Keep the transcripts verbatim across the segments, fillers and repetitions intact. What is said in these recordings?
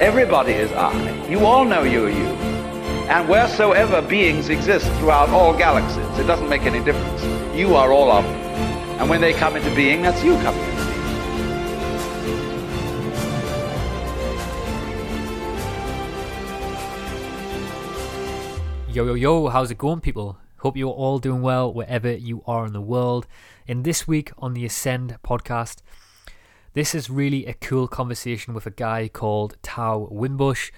Everybody is I. You all know you are you. And wheresoever beings exist throughout all galaxies, it doesn't make any difference. You are all of them. And when they come into being, that's you coming into being. Yo, yo, yo, how's it going, people? Hope you're all doing well wherever you are in the world. And this week on the Ascend podcast, this is really a cool conversation with a guy called Tao Wimbush.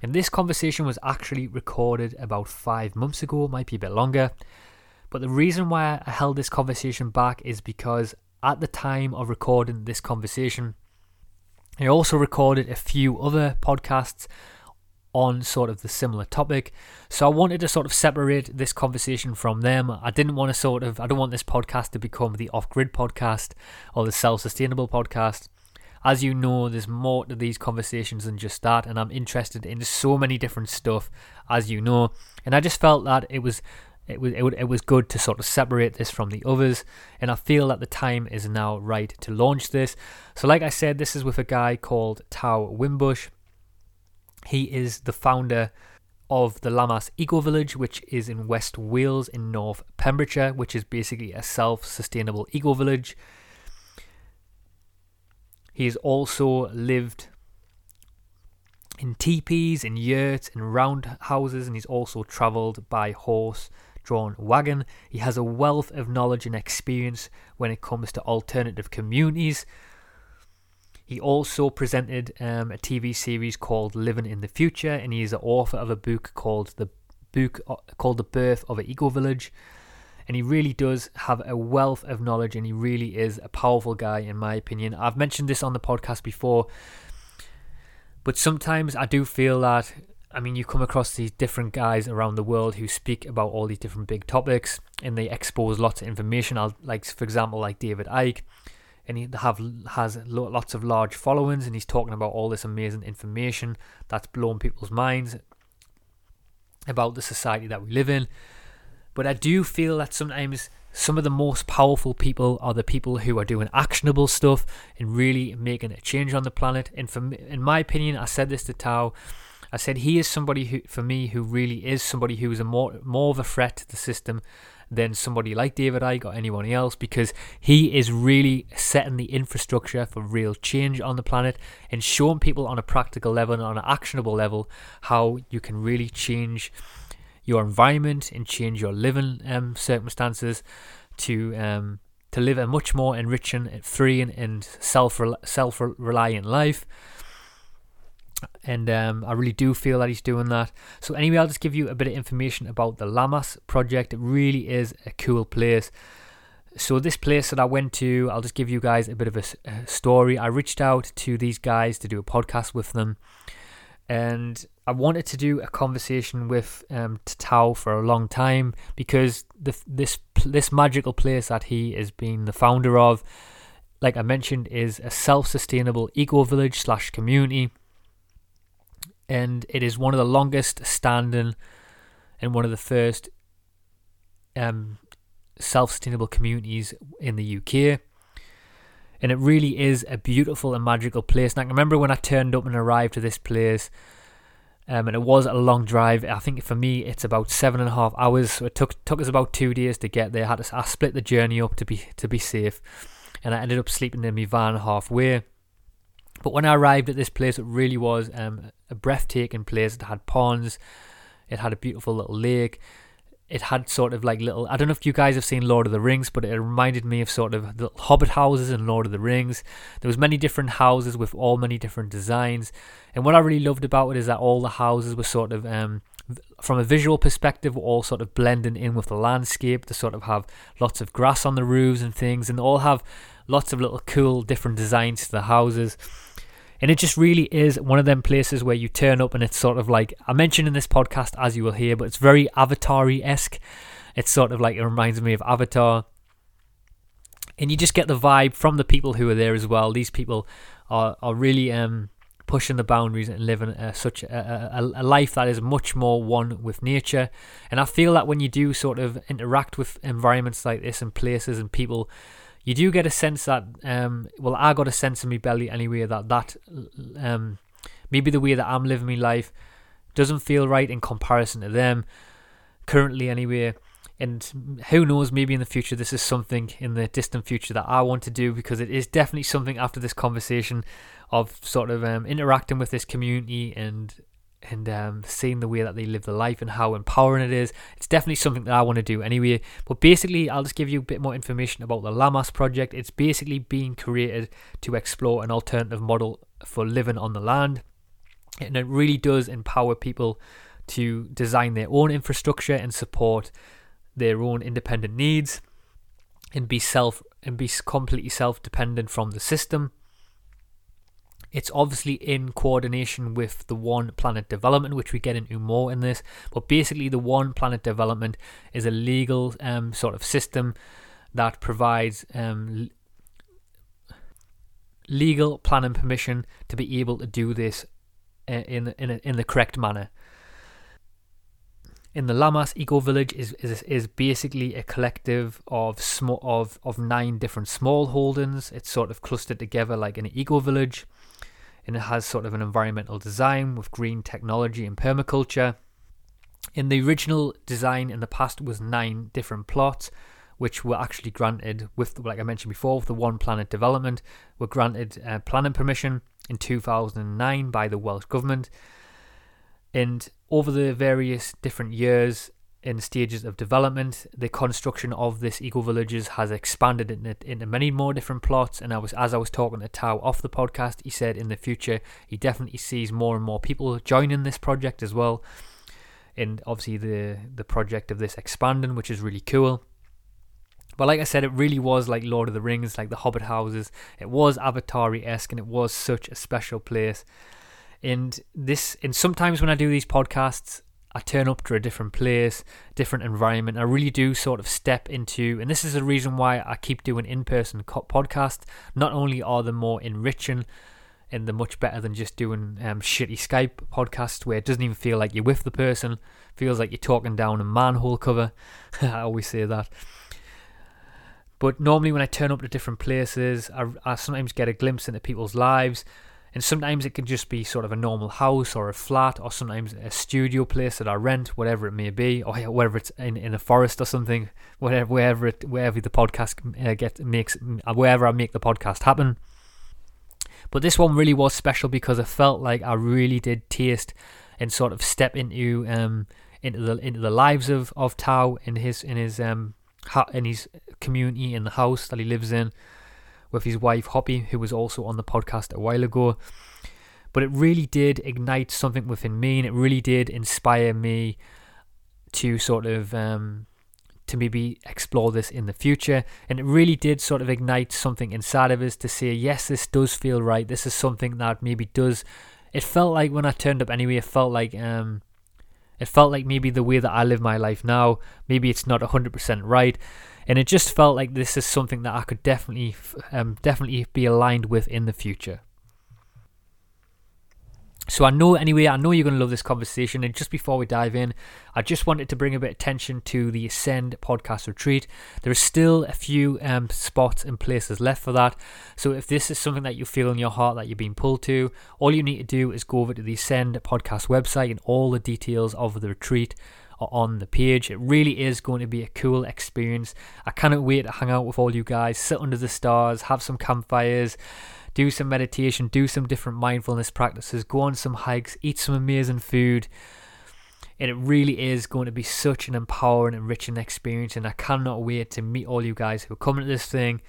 And this conversation was actually recorded about five months ago, might be a bit longer. But the reason why I held this conversation back is because at the time of recording this conversation, I also recorded a few other podcasts on sort of the similar topic. So I wanted to sort of separate this conversation from them. I didn't want to sort of, I don't want this podcast to become the off-grid podcast or the self-sustainable podcast. As you know, there's more to these conversations than just that, and I'm interested in so many different stuff, as you know. And I just felt that it was... It was, it, would, it was good to sort of separate this from the others, and I feel that the time is now right to launch this. So like I said, this is with a guy called Tao Wimbush. He is the founder of the Lammas Eco Village, which is in West Wales in North Pembrokeshire, which is basically a self-sustainable eco village. He has also lived in teepees, in yurts, in round houses, and he's also travelled by horse drawn wagon. He has a wealth of knowledge and experience when it comes to alternative communities. He also presented um, a T V series called Living in the Future, and he is the author of a book called The Book called The Birth of an Eco Village. And he really does have a wealth of knowledge, and he really is a powerful guy, in my opinion. I've mentioned this on the podcast before, but sometimes I do feel that, I mean, you come across these different guys around the world who speak about all these different big topics, and they expose lots of information. I'll, like, for example, like David Icke, and he have has lots of large followings, and he's talking about all this amazing information that's blown people's minds about the society that we live in. But I do feel that sometimes some of the most powerful people are the people who are doing actionable stuff and really making a change on the planet. And for me, in my opinion, I said this to Tao, I said he is somebody who, for me, who really is somebody who is a more more of a threat to the system than somebody like David Icke or anyone else, because he is really setting the infrastructure for real change on the planet and showing people on a practical level and on an actionable level how you can really change your environment and change your living um, circumstances to um, to live a much more enriching, free, and, and self self reliant life. And um, I really do feel that he's doing that. So anyway, I'll just give you a bit of information about the Lammas project. It really is a cool place. So this place that I went to, I'll just give you guys a bit of a, a story. I reached out to these guys to do a podcast with them, and I wanted to do a conversation with um, Tao for a long time, because the, this this magical place that he has been the founder of, like I mentioned, is a self-sustainable eco-village slash community. And it is one of the longest standing and one of the first um, self-sustainable communities in the U K. And it really is a beautiful and magical place. And I can remember when I turned up and arrived to this place, um, and it was a long drive. I think for me it's about seven and a half hours. So it took took us about two days to get there. I, had to, I split the journey up to be to be safe, and I ended up sleeping in my van halfway. But when I arrived at this place, it really was um, a breathtaking place. It had ponds, it had a beautiful little lake, it had sort of like little, I don't know if you guys have seen Lord of the Rings, but it reminded me of sort of the Hobbit houses in Lord of the Rings. There was many different houses with all many different designs, and what I really loved about it is that all the houses were sort of, um, from a visual perspective, were all sort of blending in with the landscape. They sort of have lots of grass on the roofs and things, and they all have lots of little cool different designs to the houses. And it just really is one of them places where you turn up and it's sort of like, I mentioned in this podcast, as you will hear, but it's very Avatar-esque. It's sort of like, it reminds me of Avatar. And you just get the vibe from the people who are there as well. These people are, are really um, pushing the boundaries and living uh, such a, a, a life that is much more one with nature. And I feel that when you do sort of interact with environments like this and places and people, you do get a sense that, um, well, I got a sense in my belly anyway that that um, maybe the way that I'm living my life doesn't feel right in comparison to them currently anyway. And who knows, maybe in the future this is something in the distant future that I want to do, because it is definitely something after this conversation of sort of um, interacting with this community and and um, seeing the way that they live the life and how empowering it is. It's definitely something that I want to do anyway. But basically, I'll just give you a bit more information about the Lammas project. It's basically being created to explore an alternative model for living on the land, and it really does empower people to design their own infrastructure and support their own independent needs and be self and be completely self-dependent from the system. It's obviously in coordination with the One Planet Development, which we get into more in this, but basically the One Planet Development is a legal um, sort of system that provides um, legal planning permission to be able to do this in in, a, in the correct manner. In the Lammas Eco Village is, is is basically a collective of sm- of of nine different small holdings. It's sort of clustered together like an eco village, and it has sort of an environmental design with green technology and permaculture. In the original design in the past was nine different plots, which were actually granted with, like I mentioned before, with the One Planet Development, were granted uh, planning permission in two thousand nine by the Welsh government. And over the various different years and stages of development, the construction of this eco villages has expanded into, into many more different plots. And I was, as I was talking to Tao off the podcast, he said in the future he definitely sees more and more people joining this project as well. And obviously the the project of this expanding, which is really cool. But like I said, it really was like Lord of the Rings, like the Hobbit houses. It was Avatar-esque, and it was such a special place. And this, and sometimes when I do these podcasts, I turn up to a different place, different environment. I really do sort of step into, and this is the reason why I keep doing in-person podcasts. Not only are they more enriching and they're much better than just doing um, shitty Skype podcasts where it doesn't even feel like you're with the person, feels like you're talking down a manhole cover. I always say that. But normally when I turn up to different places, I, I sometimes get a glimpse into people's lives. And sometimes it can just be sort of a normal house or a flat, or sometimes a studio place that I rent, whatever it may be, or whether it's in, in a forest or something, whatever, wherever it, wherever the podcast uh, get makes, wherever I make the podcast happen. But this one really was special because I felt like I really did taste and sort of step into um into the into the lives of of Tao in his in his um in his community, in the house that he lives in, with his wife Hoppy, who was also on the podcast a while ago. But it really did ignite something within me, and it really did inspire me to sort of um, to maybe explore this in the future. And it really did sort of ignite something inside of us to say, yes, this does feel right. This is something that maybe does. It felt like when I turned up anyway, it felt like um, it felt like maybe the way that I live my life now, maybe it's not one hundred percent right. And it just felt like this is something that I could definitely um, definitely be aligned with in the future. So I know anyway, I know you're going to love this conversation. And just before we dive in, I just wanted to bring a bit of attention to the Ascend podcast retreat. There are still a few um, spots and places left for that. So if this is something that you feel in your heart that you're being pulled to, all you need to do is go over to the Ascend podcast website, and all the details of the retreat on the page. It really is going to be a cool experience. I cannot wait to hang out with all you guys, sit under the stars, have some campfires, do some meditation, do some different mindfulness practices, go on some hikes, eat some amazing food. And it really is going to be such an empowering, enriching experience, and I cannot wait to meet all you guys who are coming to this thing.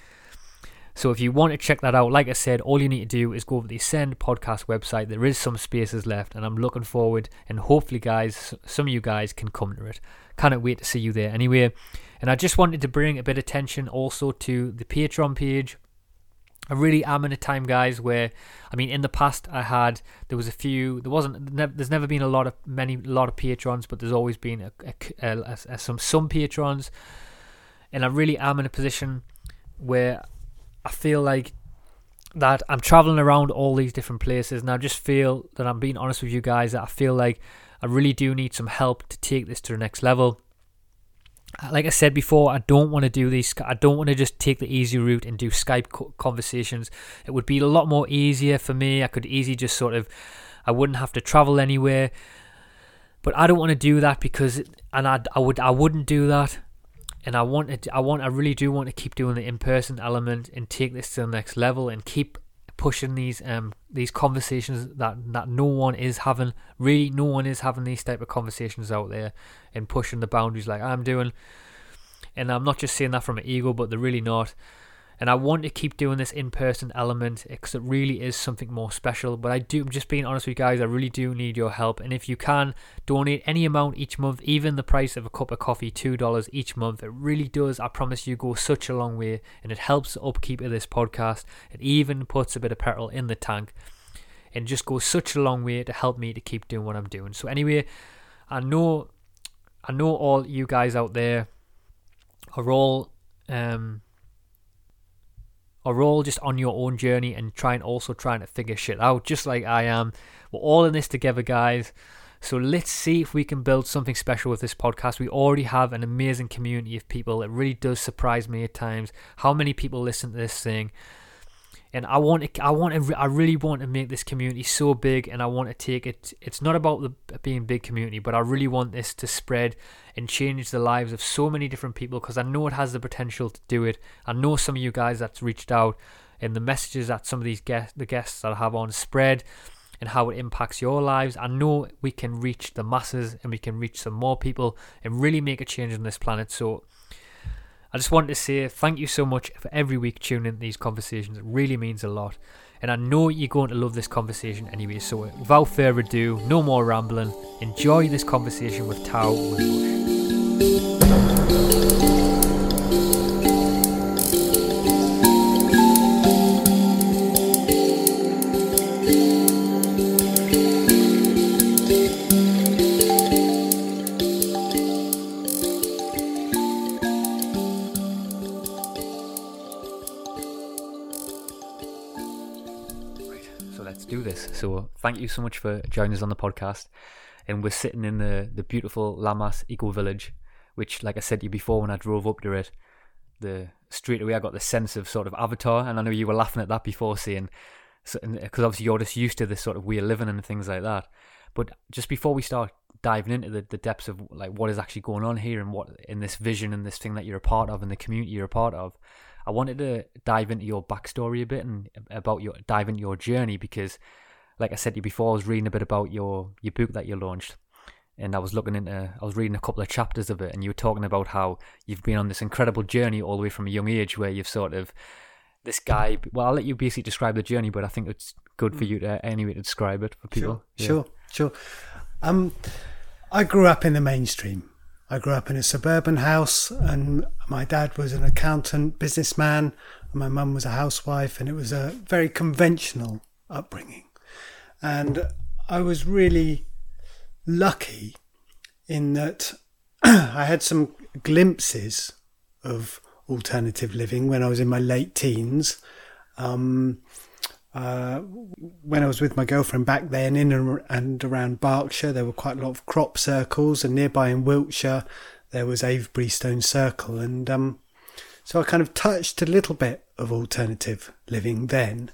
So if you want to check that out, like I said, all you need to do is go over to the Ascend podcast website. There is some spaces left, and I'm looking forward, and hopefully guys, some of you guys can come to it. Can't wait to see you there anyway. And I just wanted to bring a bit of attention also to the Patreon page. I really am in a time, guys, where, I mean, in the past I had, there was a few, there wasn't, ne- there's never been a lot of, many, a lot of patrons, but there's always been a, a, a, a, some, some patrons, and I really am in a position where I feel like that I'm traveling around all these different places, and I just feel that I'm being honest with you guys, that I feel like I really do need some help to take this to the next level. Like I said before, I don't want to do these, I don't want to just take the easy route and do Skype co- conversations. It would be a lot more easier for me. I could easily just sort of, I wouldn't have to travel anywhere. But I don't want to do that because, and I, I, would, I wouldn't do that. And I want, to, I want, I really do want to keep doing the in-person element and take this to the next level and keep pushing these um these conversations that that no one is having. Really, no one is having these type of conversations out there and pushing the boundaries like I'm doing. And I'm not just saying that from an ego, but they're really not. And I want to keep doing this in-person element because it really is something more special. But I do, I'm just being honest with you guys, I really do need your help. And if you can, donate any amount each month, even the price of a cup of coffee, two dollars each month. It really does, I promise you, go such a long way. And it helps the upkeep of this podcast. It even puts a bit of petrol in the tank. And just goes such a long way to help me to keep doing what I'm doing. So anyway, I know, I know all you guys out there are all... um. are all just on your own journey and trying, also trying to figure shit out, just like I am. We're all in this together, guys. So let's see if we can build something special with this podcast. We already have an amazing community of people. It really does surprise me at times how many people listen to this thing. And I want to, I want to, I really want to make this community so big, and I want to take it. It's not about the, being big community, but I really want this to spread and change the lives of so many different people, because I know it has the potential to do it. I know some of you guys that's reached out, and the messages that some of these guests, the guests that I have on, spread and how it impacts your lives. I know we can reach the masses, and we can reach some more people and really make a change on this planet. So I just wanted to say thank you so much for every week tuning in to these conversations. It really means a lot. And I know you're going to love this conversation anyway. So without further ado, no more rambling. Enjoy this conversation with Tao Wimbush. So thank you so much for joining us on the podcast, and we're sitting in the, the beautiful Lammas Eco Village, which, like I said to you before, when I drove up to it, the straight away I got the sense of sort of Avatar, and I know you were laughing at that before, saying, because obviously you're just used to this sort of way of living and things like that. But just before we start diving into the, the depths of like what is actually going on here and what in this vision and this thing that you're a part of and the community you're a part of, I wanted to dive into your backstory a bit and about your dive into your journey, because like I said to you before, I was reading a bit about your, your book that you launched, and I was looking into, I was reading a couple of chapters of it, and you were talking about how you've been on this incredible journey all the way from a young age, where you've sort of, this guy, well, I'll let you basically describe the journey, but I think it's good for you to anyway to describe it for people. Sure, yeah. sure, sure. Um, I grew up in the mainstream. I grew up in a suburban house, and my dad was an accountant, businessman, and my mum was a housewife, and it was a very conventional upbringing. And I was really lucky in that I had some glimpses of alternative living when I was in my late teens. Um, uh, when I was with my girlfriend back then, in and around Berkshire, there were quite a lot of crop circles, and nearby in Wiltshire there was Avebury Stone Circle, and um, so I kind of touched a little bit of alternative living then.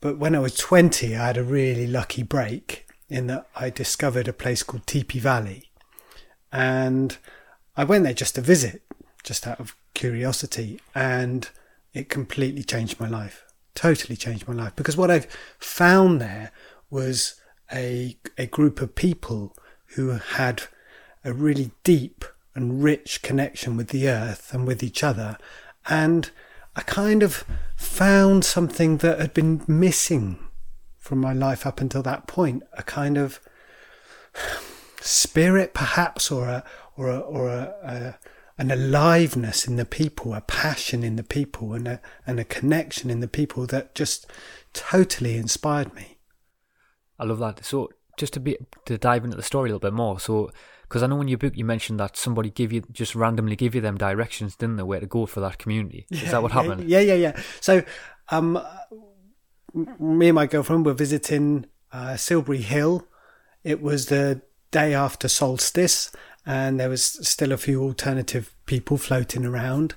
But when I was twenty, I had a really lucky break in that I discovered a place called Teepee Valley, and I went there just to visit, just out of curiosity, and it completely changed my life, totally changed my life, because what I've found there was a a group of people who had a really deep and rich connection with the earth and with each other, and I kind of found something that had been missing from my life up until that point, a kind of spirit perhaps, or a or a, or a, an aliveness in the people, a passion in the people, and a, and a connection in the people that just totally inspired me. I love that. So just to be to dive into the story a little bit more, so because I know in your book you mentioned that somebody gave you just randomly gave you them directions, didn't they, where to go for that community? Yeah, is that what yeah, happened? Yeah, yeah, yeah. So um, me and my girlfriend were visiting uh, Silbury Hill. It was the day after solstice, and there was still a few alternative people floating around.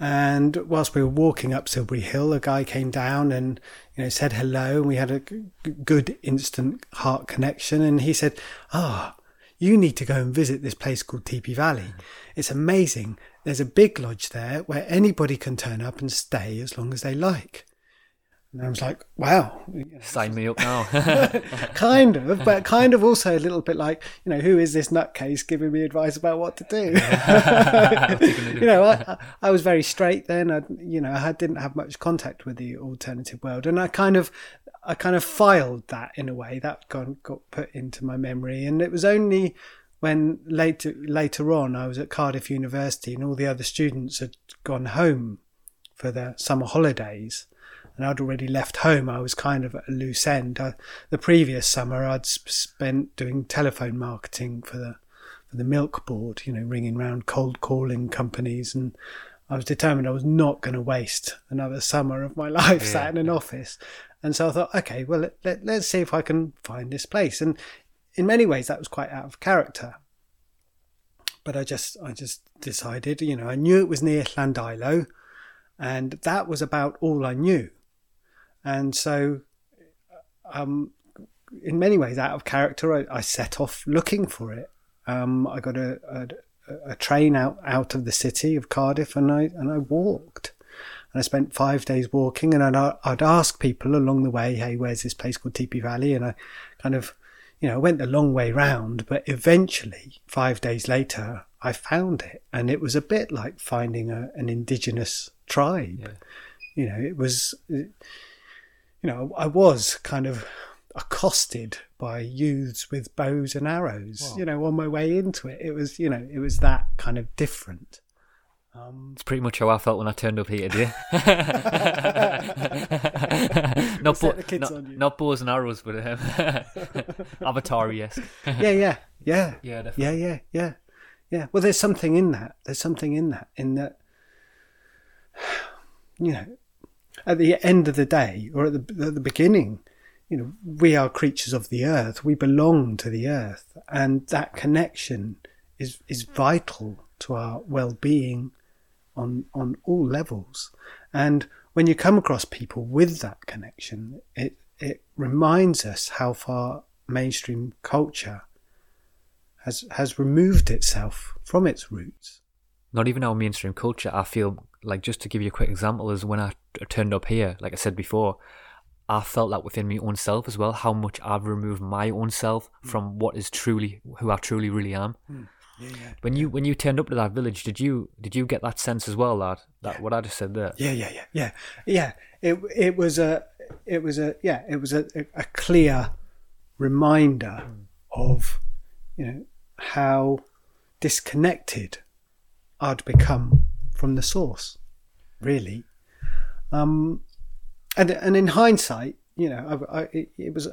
And whilst we were walking up Silbury Hill, a guy came down and, you know, said hello. And we had a g- good instant heart connection. And he said, ah, oh, you need to go and visit this place called Teepee Valley. It's amazing. There's a big lodge there where anybody can turn up and stay as long as they like. And I was like, wow. Sign me up now. Kind of, but kind of also a little bit like, you know, who is this nutcase giving me advice about what to do? You know, I, I was very straight then. I, you know, I didn't have much contact with the alternative world. And I kind of, I kind of filed that in a way. That got, got put into my memory. And it was only when later, later on I was at Cardiff University and all the other students had gone home for their summer holidays. And I'd already left home. I was kind of at a loose end. I, the previous summer, I'd sp- spent doing telephone marketing for the for the milk board, you know, ringing round cold calling companies. And I was determined I was not going to waste another summer of my life yeah. sat in an office. And so I thought, okay, well, let, let, let's see if I can find this place. And in many ways, that was quite out of character. But I just, I just decided, you know, I knew it was near Landilo, and that was about all I knew. And so, um, in many ways, out of character, I, I set off looking for it. Um, I got a, a, a train out, out of the city of Cardiff, and I and I walked. And I spent five days walking, and I'd, I'd ask people along the way, hey, where's this place called Teepee Valley? And I kind of, you know, went the long way round, but eventually, five days later, I found it. And it was a bit like finding a, an indigenous tribe. Yeah. You know, it was... It, You know, I was kind of accosted by youths with bows and arrows, wow. you know, on my way into it. It was, you know, it was that kind of different. Um, it's pretty much how I felt when I turned up here today. not, bo- not, not bows and arrows, but um, Avatar-esque. yeah, yeah, yeah. Yeah, definitely. Yeah, yeah, yeah. Yeah. Well, there's something in that. There's something in that, in that, you know, at the end of the day, or at the, at the beginning, you know, we are creatures of the earth. We belong to the earth, and that connection is is vital to our well-being on on all levels. And when you come across people with that connection, it it reminds us how far mainstream culture has has removed itself from its roots. Not even our mainstream culture, I feel. Like, just to give you a quick example, is when I turned up here, like I said before, I felt that within my own self as well, how much I've removed my own self mm. from what is truly, who I truly really am. Mm. Yeah, yeah, when yeah. you when you turned up to that village, did you did you get that sense as well, lad? That yeah. what I just said there. Yeah, yeah, yeah, yeah, yeah. It it was a it was a yeah it was a, a clear reminder mm. of, you know, how disconnected I'd become from the source, really. Um, and and in hindsight, you know, I, I, it, it was,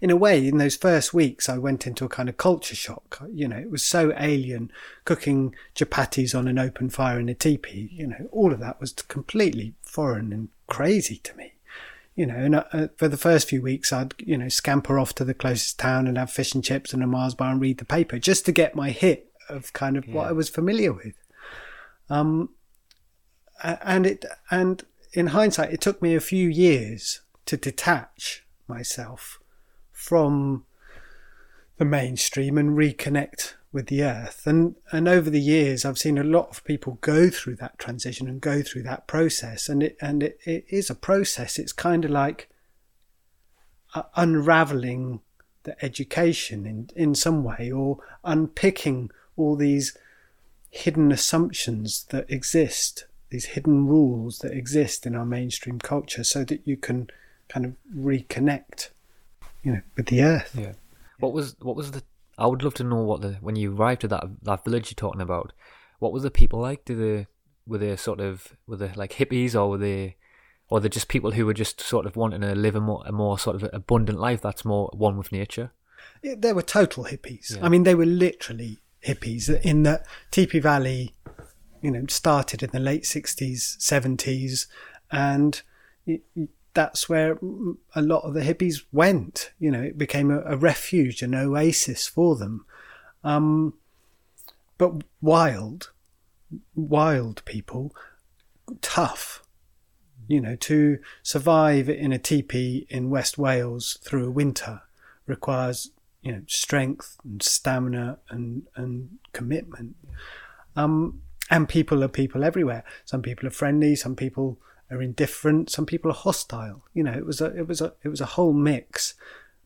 in a way, in those first weeks, I went into a kind of culture shock. You know, it was so alien, cooking chapatis on an open fire in a teepee. You know, all of that was completely foreign and crazy to me. You know, and I, for the first few weeks, I'd, you know, scamper off to the closest town and have fish and chips and a Mars bar and read the paper just to get my hit of kind of yeah. what I was familiar with. Um, and it, and in hindsight, it took me a few years to detach myself from the mainstream and reconnect with the earth. And, and over the years, I've seen a lot of people go through that transition and go through that process. And it, and it, it is a process. It's kind of like uh, unraveling the education in, in some way, or unpicking all these hidden assumptions that exist, these hidden rules that exist in our mainstream culture, so that you can kind of reconnect, you know, with the earth. Yeah. What was what was the? I would love to know what the when you arrived at that that village you're talking about. what were the people like? Did they were they sort of were they like hippies, or were they, or they're just people who were just sort of wanting to live a more, a more sort of abundant life that's more one with nature? They were total hippies. Yeah. I mean, they were literally hippies in that Teepee Valley, you know, started in the late sixties, seventies, and that's where a lot of the hippies went. You know, it became a, a refuge, an oasis for them. Um, but wild, wild people, tough. You know, to survive in a teepee in West Wales through a winter requires, you know, strength and stamina and, and commitment. Um, and people are people everywhere. Some people are friendly, some people are indifferent, some people are hostile. You know, it was a it was a it was a whole mix,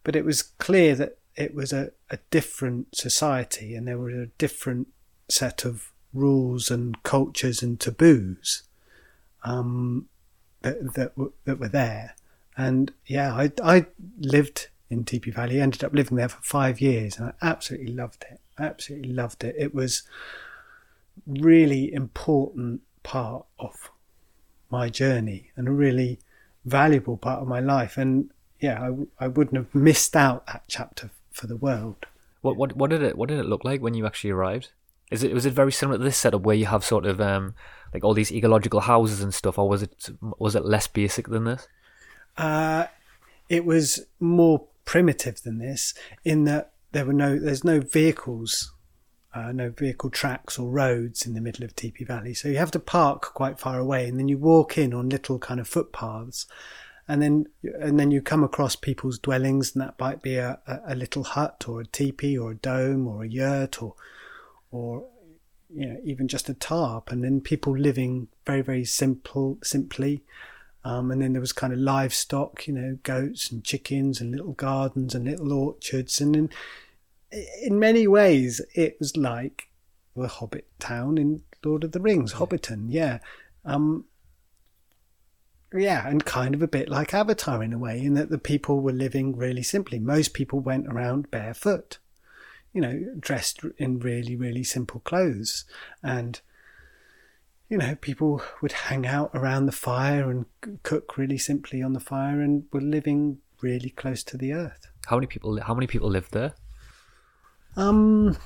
but it was clear that it was a, a different society, and there were a different set of rules and cultures and taboos. Um, That, that that were there. And yeah, I I lived in Teepee Valley, ended up living there for five years and I absolutely loved it. Absolutely loved it. It was really important part of my journey and a really valuable part of my life. And yeah, I, I wouldn't have missed out that chapter for the world. What what what did it what did it look like when you actually arrived? Is it was it very similar to this setup where you have sort of um, like all these ecological houses and stuff, or was it was it less basic than this? Uh, it was more primitive than this in that there were no there's no vehicles, uh, no vehicle tracks or roads in the middle of Teepee Valley, so you have to park quite far away, and then you walk in on little kind of footpaths, and then and then you come across people's dwellings, and that might be a, a little hut or a teepee or a dome or a yurt or or you know, even just a tarp, and then people living very, very simple, simply. Um, and then there was kind of livestock, you know, goats and chickens and little gardens and little orchards. And in, in many ways, it was like the Hobbit town in Lord of the Rings, yeah. Hobbiton, yeah. Um, yeah, and kind of a bit like Avatar in a way, in that the people were living really simply. Most people went around barefoot, you know, dressed in really, really simple clothes. And, you know, people would hang out around the fire and cook really simply on the fire, and were living really close to the earth. How many people, how many people lived there? Um,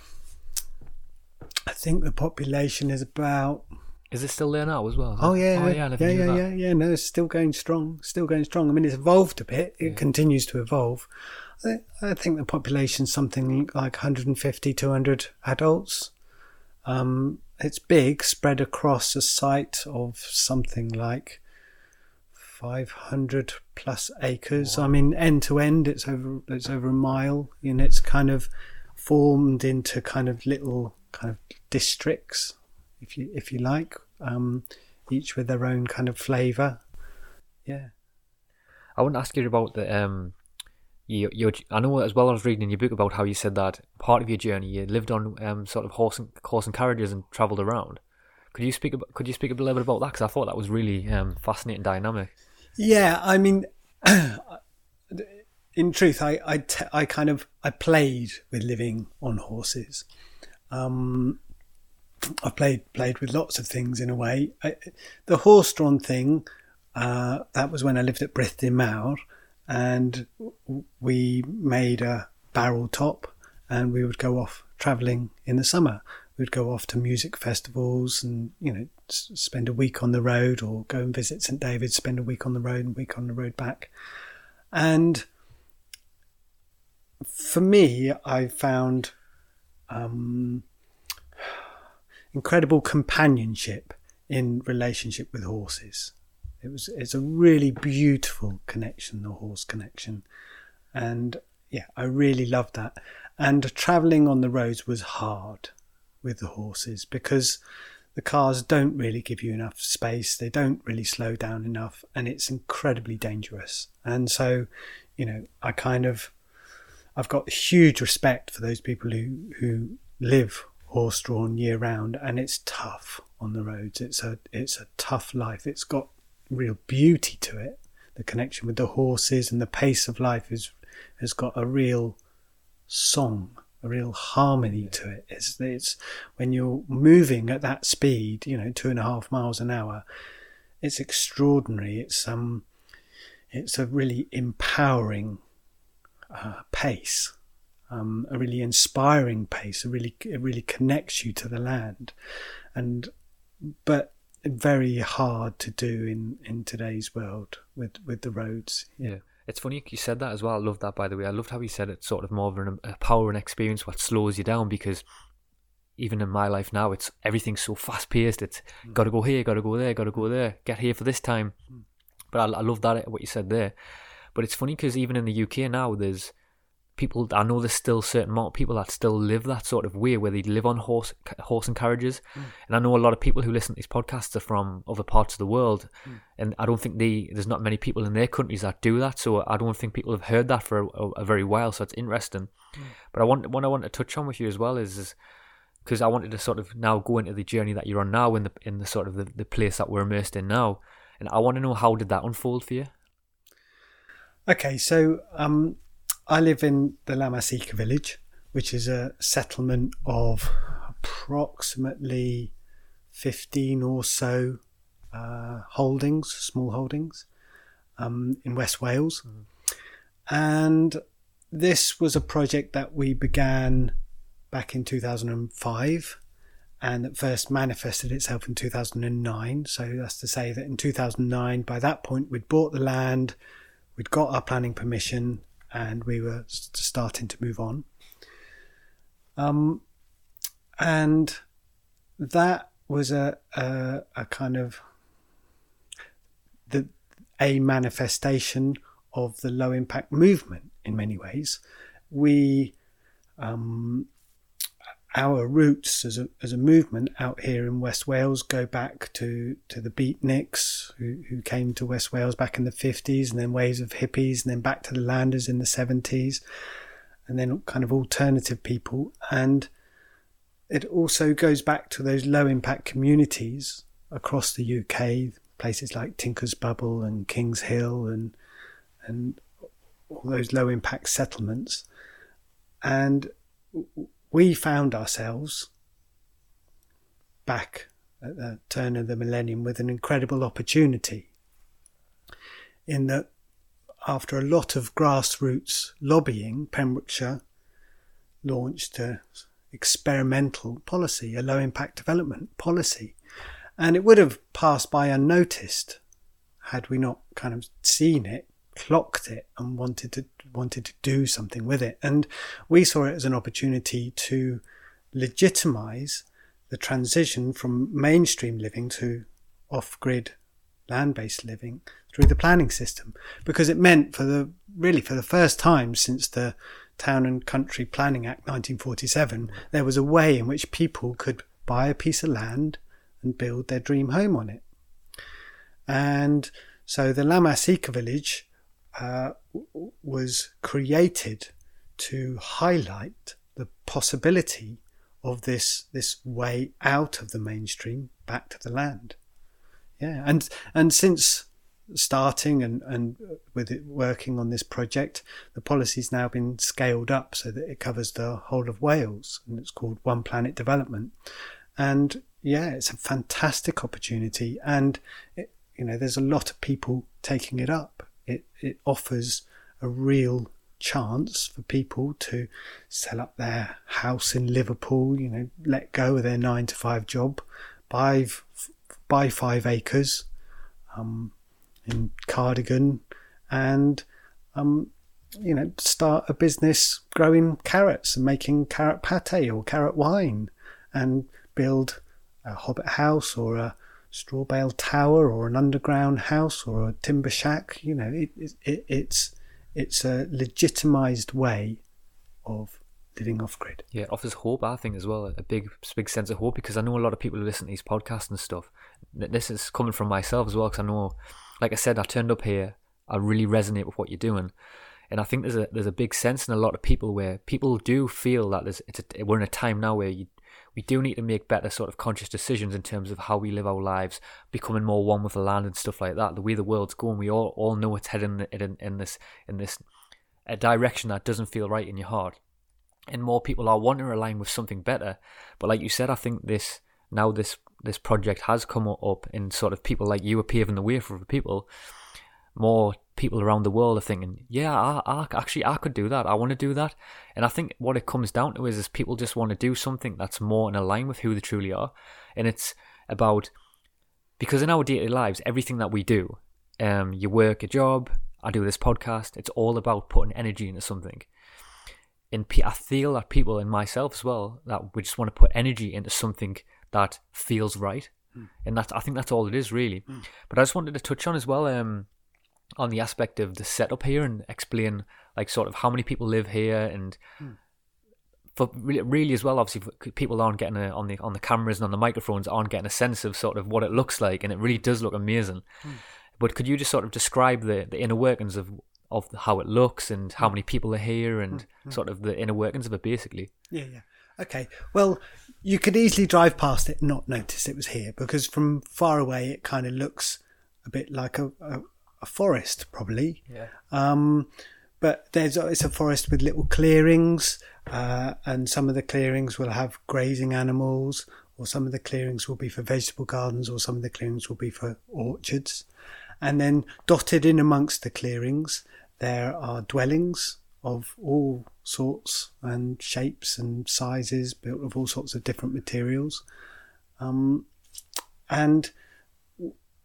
I think the population is about... Is it still there now as well? Oh, yeah. Oh, yeah, yeah, yeah, yeah, yeah, yeah. No, it's still going strong, still going strong. I mean, it's evolved a bit. It yeah. continues to evolve. I think the population's something like one hundred fifty, two hundred adults. Um, it's big, spread across a site of something like five hundred plus acres. Wow. I mean, end to end, it's over it's over a mile, and it's kind of formed into kind of little kind of districts, if you if you like, um, each with their own kind of flavour. Yeah, I want to ask you about the. Um... You, you, I know as well. I was reading in your book about how you said that part of your journey you lived on um, sort of horse and horse and carriages and travelled around. Could you speak? Could you speak a little bit about that? Because I thought that was really um, fascinating, dynamic. Yeah, I mean, in truth, I, I, te- I kind of I played with living on horses. Um, I played played with lots of things in a way. I, the horse-drawn thing uh, that was when I lived at Breth de Maur. And we made a barrel top, and we would go off travelling in the summer. We'd go off to music festivals and, you know, spend a week on the road, or go and visit Saint David's, spend a week on the road and a week on the road back. And for me, I found um, incredible companionship in relationship with horses. It was, it's a really beautiful connection, the horse connection. And yeah, I really loved that. And travelling on the roads was hard with the horses, because the cars don't really give you enough space. They don't really slow down enough, and it's incredibly dangerous. And so, you know, I kind of, I've got huge respect for those people who, who live horse-drawn year round, and it's tough on the roads. It's a, it's a tough life. It's got real beauty to it. The connection with the horses and the pace of life is has got a real song a real harmony to it. It's, it's when you're moving at that speed, you know, two and a half miles an hour, it's extraordinary. It's um, it's a really empowering uh, pace, um, a really inspiring pace. It really, it really connects you to the land, and but very hard to do in, in today's world with, with the roads. Yeah. yeah. It's funny you said that as well. I love that, by the way. I loved how you said it's sort of more of an, a power and experience what slows you down, because even in my life now, it's everything's so fast paced. It's mm. got to go here, got to go there, got to go there, get here for this time. Mm. But I, I love that, what you said there. But it's funny because even in the U K now, there's people, I know there's still certain amount of people that still live that sort of way where they live on horse horse and carriages. Mm. And I know a lot of people who listen to these podcasts are from other parts of the world. Mm. And I don't think they, there's not many people in their countries that do that. So I don't think people have heard that for a, a very while. So it's interesting. Mm. But I want, what I want to touch on with you as well is, because I wanted to sort of now go into the journey that you're on now in the, in the sort of the, the place that we're immersed in now. And I want to know, how did that unfold for you? Okay, so... um. I live in the Lammas Eco Village, which is a settlement of approximately fifteen or so uh, holdings, small holdings, um, in West Wales. Mm. And this was a project that we began back in two thousand five and that first manifested itself in two thousand nine. So that's to say that in two thousand nine, by that point, we'd bought the land, we'd got our planning permission, and we were starting to move on. Um, and that was a, a a kind of the a manifestation of the low impact movement in many ways. We, um, our roots as a as a movement out here in West Wales go back to, to the beatniks who, who came to West Wales back in the fifties, and then waves of hippies, and then back to the landers in the seventies, and then kind of alternative people. And it also goes back to those low impact communities across the U K, places like Tinker's Bubble and King's Hill and and all those low impact settlements. And we found ourselves back at the turn of the millennium with an incredible opportunity, in that after a lot of grassroots lobbying, Pembrokeshire launched an experimental policy, a low impact development policy. And it would have passed by unnoticed had we not kind of seen it, clocked it, and wanted to wanted to do something with it. And we saw it as an opportunity to legitimize the transition from mainstream living to off-grid land-based living through the planning system, because it meant for the really for the first time since the Town and Country Planning Act nineteen forty-seven, there was a way in which people could buy a piece of land and build their dream home on it. And so the Lammas Eco Village Uh, was created to highlight the possibility of this this way out of the mainstream back to the land. Yeah, and and since starting and, and with it working on this project, the policy's now been scaled up so that it covers the whole of Wales, and it's called One Planet Development. And yeah, it's a fantastic opportunity, and it, you know, there's a lot of people taking it up. It, it offers a real chance for people to sell up their house in Liverpool, you know, let go of their nine to five job, buy, buy five acres um, in Cardigan, and, um, you know, start a business growing carrots and making carrot pate or carrot wine, and build a hobbit house or a straw bale tower or an underground house or a timber shack. You know, it, it it's it's a legitimized way of living off grid. Yeah, it offers hope, I think, as well, a big big sense of hope, because I know a lot of people who listen to these podcasts and stuff, this is coming from myself as well, because I know, like I said, I turned up here, I really resonate with what you're doing. And I think there's a there's a big sense in a lot of people where people do feel that there's it's a, we're in a time now where you We do need to make better sort of conscious decisions in terms of how we live our lives, becoming more one with the land and stuff like that. The way the world's going, we all, all know it's heading in, in, in this in this a direction that doesn't feel right in your heart. and more people are wanting to align with something better. But like you said, I think this now this this project has come up, and sort of people like you are paving the way for other people. More people around the world are thinking, yeah, I, I actually I could do that. I want to do that. And I think what it comes down to is, is people just want to do something that's more in line with who they truly are. And it's about, because in our daily lives, everything that we do, um, you work a job, I do this podcast, it's all about putting energy into something. And I feel that people, and myself as well, that we just want to put energy into something that feels right. Mm. And that's, I think that's all it is really. Mm. But I just wanted to touch on as well, um, on the aspect of the setup here, and explain like sort of how many people live here, and mm. for really as well, obviously people aren't getting a, on the on the cameras and on the microphones aren't getting a sense of sort of what it looks like, and it really does look amazing. Mm. But could you just sort of describe the, the inner workings of of how it looks and how many people are here, and mm-hmm. sort of the inner workings of it basically? Yeah, yeah. Okay. Well, you could easily drive past it and not notice it was here, because from far away it kind of looks a bit like a, a a forest probably. Yeah. Um, but there's it's a forest with little clearings, uh, and some of the clearings will have grazing animals, or some of the clearings will be for vegetable gardens, or some of the clearings will be for orchards. And then dotted in amongst the clearings, there are dwellings of all sorts and shapes and sizes, built of all sorts of different materials. Um, and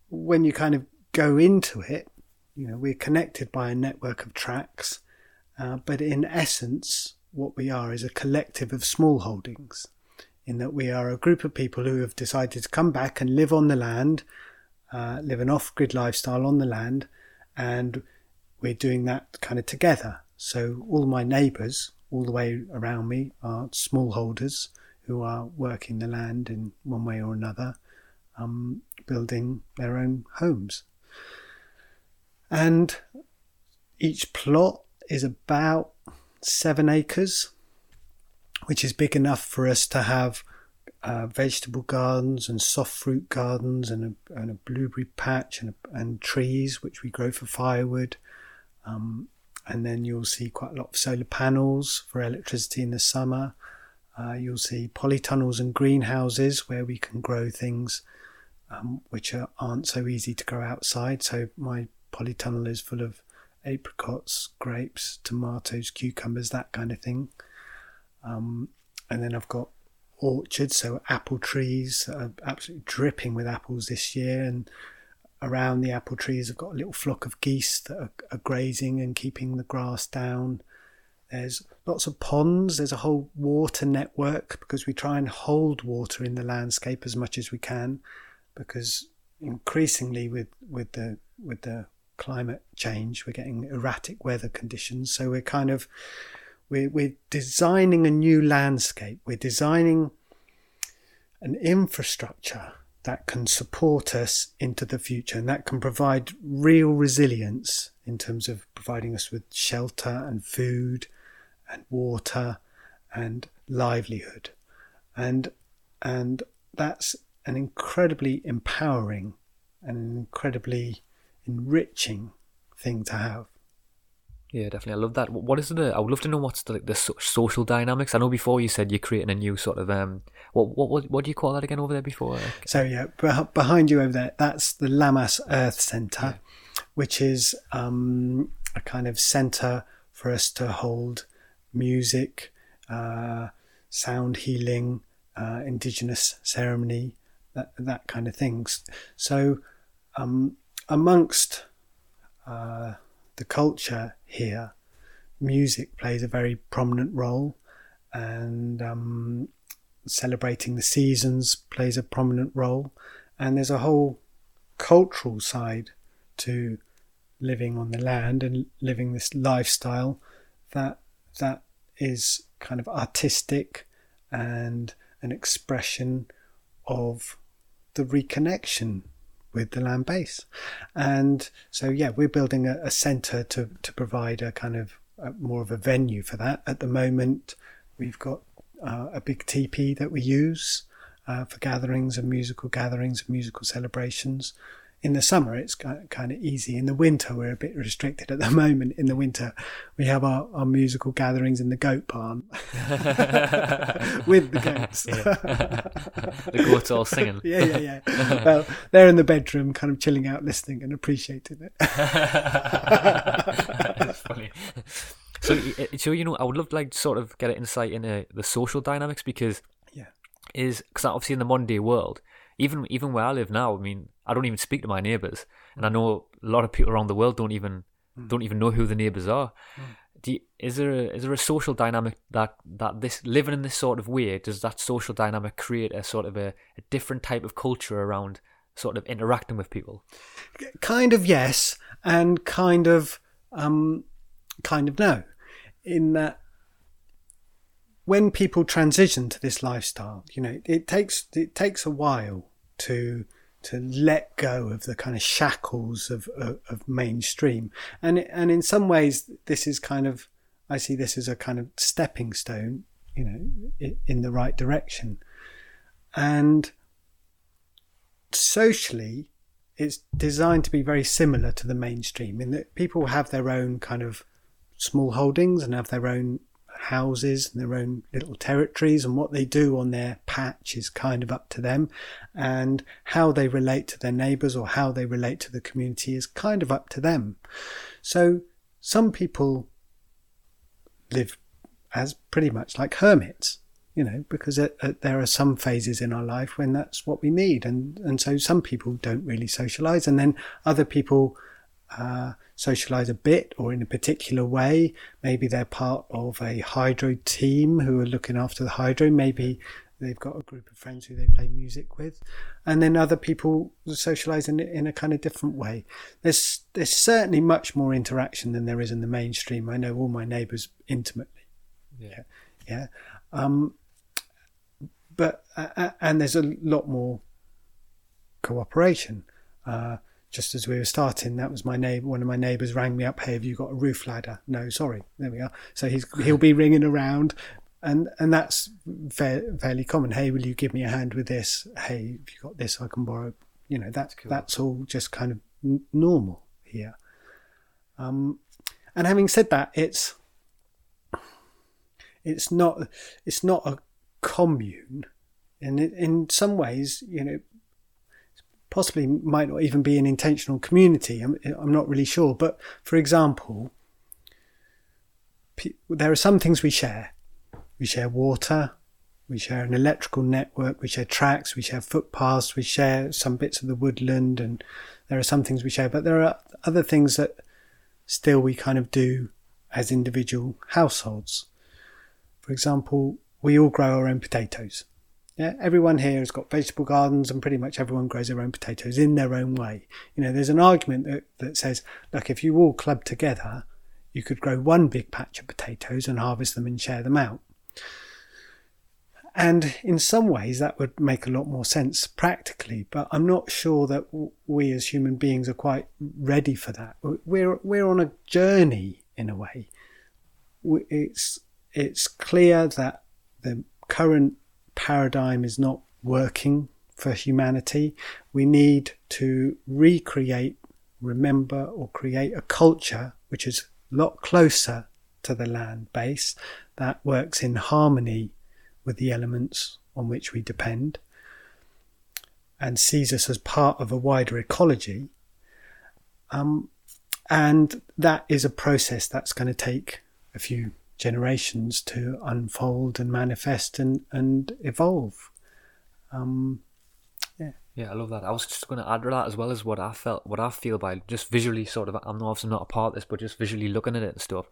when you kind of go into it, you know, we're connected by a network of tracks, uh, but in essence, what we are is a collective of small holdings, in that we are a group of people who have decided to come back and live on the land, uh, live an off-grid lifestyle on the land, and we're doing that kind of together. So all my neighbours, all the way around me, are smallholders who are working the land in one way or another, um, building their own homes. And each plot is about seven acres, which is big enough for us to have uh, vegetable gardens and soft fruit gardens, and a, and a blueberry patch, and, a, and trees which we grow for firewood. Um, and then you'll see quite a lot of solar panels for electricity in the summer. Uh, you'll see polytunnels and greenhouses where we can grow things um, which are, aren't so easy to grow outside. So my polytunnel is full of apricots, grapes, tomatoes, cucumbers, that kind of thing. Um, and then I've got orchards, so apple trees are absolutely dripping with apples this year. And around the apple trees, I've got a little flock of geese that are, are grazing and keeping the grass down. There's lots of ponds. There's a whole water network, because we try and hold water in the landscape as much as we can, because increasingly with, with the with the climate change, we're getting erratic weather conditions. So we're kind of We're, we're designing a new landscape. We're designing an infrastructure that can support us into the future, and that can provide real resilience in terms of providing us with shelter and food and water and livelihood. And, and that's an incredibly empowering and an incredibly enriching thing to have. Yeah, definitely. I love that. What is the? I would love to know what's the, the social dynamics. I know before you said you're creating a new sort of um. What what what, what do you call that again over there before? So yeah, behind you over there, that's the Lammas Earth Centre, yeah. which is um a kind of centre for us to hold music, uh, sound healing, uh, indigenous ceremony, that that kind of things. So, um, amongst, uh. the culture here, music plays a very prominent role, and um, celebrating the seasons plays a prominent role, and there's a whole cultural side to living on the land and living this lifestyle that that is kind of artistic and an expression of the reconnection with the land base. And so yeah, we're building a, a centre to, to provide a kind of a, more of a venue for that. At the moment we've got uh, a big teepee that we use uh, for gatherings and musical gatherings and musical celebrations. in the summer, it's kind of easy. In the winter, we're a bit restricted at the moment. In the winter, we have our, our musical gatherings in the goat barn with the goats. The goats all singing. yeah, yeah, yeah. Well, they're in the bedroom, kind of chilling out, listening and appreciating it. That's funny. So, so, you know, I would love to like sort of get an insight into the social dynamics, because yeah, is because obviously in the modern day world, Even even where I live now, I mean, I don't even speak to my neighbours, and I know a lot of people around the world don't even mm. don't even know who the neighbours are. Mm. Do you, is there a, is there a social dynamic that, that this living in this sort of way, does that social dynamic create a sort of a, a different type of culture around sort of interacting with people? Kind of yes, and kind of um, kind of no, in that. When people transition to this lifestyle, you know, it takes it takes a while to to let go of the kind of shackles of, of, of mainstream, and and in some ways, this is kind of, I see this as a kind of stepping stone, you know, in the right direction, and socially, it's designed to be very similar to the mainstream in that people have their own kind of small holdings and have their own houses and their own little territories, and what they do on their patch is kind of up to them, and how they relate to their neighbours or how they relate to the community is kind of up to them. So some people live as pretty much like hermits, you know, because it, it, there are some phases in our life when that's what we need, and and so some people don't really socialise, and then other people uh socialise a bit or in a particular way. Maybe they're part of a hydro team who are looking after the hydro. Maybe they've got a group of friends who they play music with. And then other people socialise in, in a kind of different way. There's there's certainly much more interaction than there is in the mainstream. I know all my neighbours intimately. Yeah. Yeah. Um, but, uh, and there's a lot more cooperation. Uh, Just as we were starting, that was my neighbour. One of my neighbours rang me up. Hey, have you got a roof ladder? No, sorry. There we are. So he's he'll be ringing around, and and that's fair, fairly common. Hey, will you give me a hand with this? Hey, if you got this, I can borrow. You know, that's cool. That's all just kind of n- normal here. Um, and having said that, it's it's not it's not a commune, and it, in some ways, you know, possibly might not even be an intentional community. I'm, I'm not really sure. But for example, pe- there are some things we share. We share water. We share an electrical network. We share tracks. We share footpaths. We share some bits of the woodland. And there are some things we share. But there are other things that still we kind of do as individual households. For example, we all grow our own potatoes. Yeah, everyone here has got vegetable gardens, and pretty much everyone grows their own potatoes in their own way. You know, there's an argument that, that says, look, if you all club together, you could grow one big patch of potatoes and harvest them and share them out. And in some ways, that would make a lot more sense practically, but I'm not sure that we as human beings are quite ready for that. We're we're on a journey in a way. It's it's clear that the current paradigm is not working for humanity. We need to recreate, remember, or create a culture which is a lot closer to the land base, that works in harmony with the elements on which we depend, and sees us as part of a wider ecology. Um, and that is a process that's going to take a few generations to unfold and manifest and and evolve. um yeah yeah I love that. I was just going to add to that as well, as what I felt what I feel by just visually sort of, I'm obviously not a part of this, but just visually looking at it and stuff,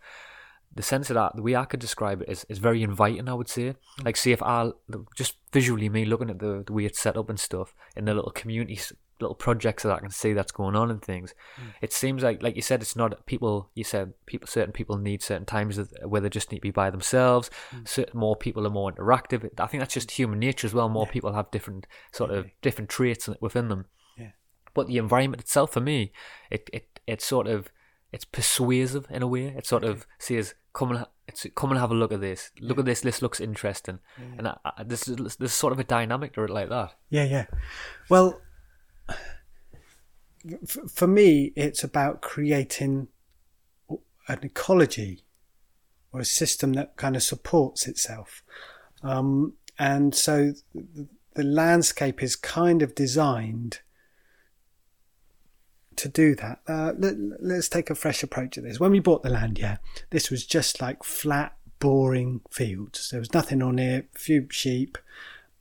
the sense of that, the way I could describe it is, is very inviting, I would say. Mm-hmm. Like, see if I just visually, me looking at the, the way it's set up and stuff, and the little community little projects that I can see that's going on and things. Mm. It seems like, like you said, it's not people, you said people, certain people need certain times where they just need to be by themselves. Mm. Certain, more people are more interactive. I think that's just human nature as well. More yeah. people have different sort okay. of different traits within them. Yeah. But the environment itself, for me, it, it, it sort of, it's persuasive in a way. It sort okay. of says, come and, it's, come and have a look at this. Look yeah. at this. This looks interesting. Yeah. And I, I, this is, there's sort of a dynamic to it like that. Yeah, yeah. Well, for me, it's about creating an ecology or a system that kind of supports itself. Um, and so the landscape is kind of designed to do that. Uh, let, let's take a fresh approach at this. When we bought the land, yeah, this was just like flat, boring fields. There was nothing on it, few sheep.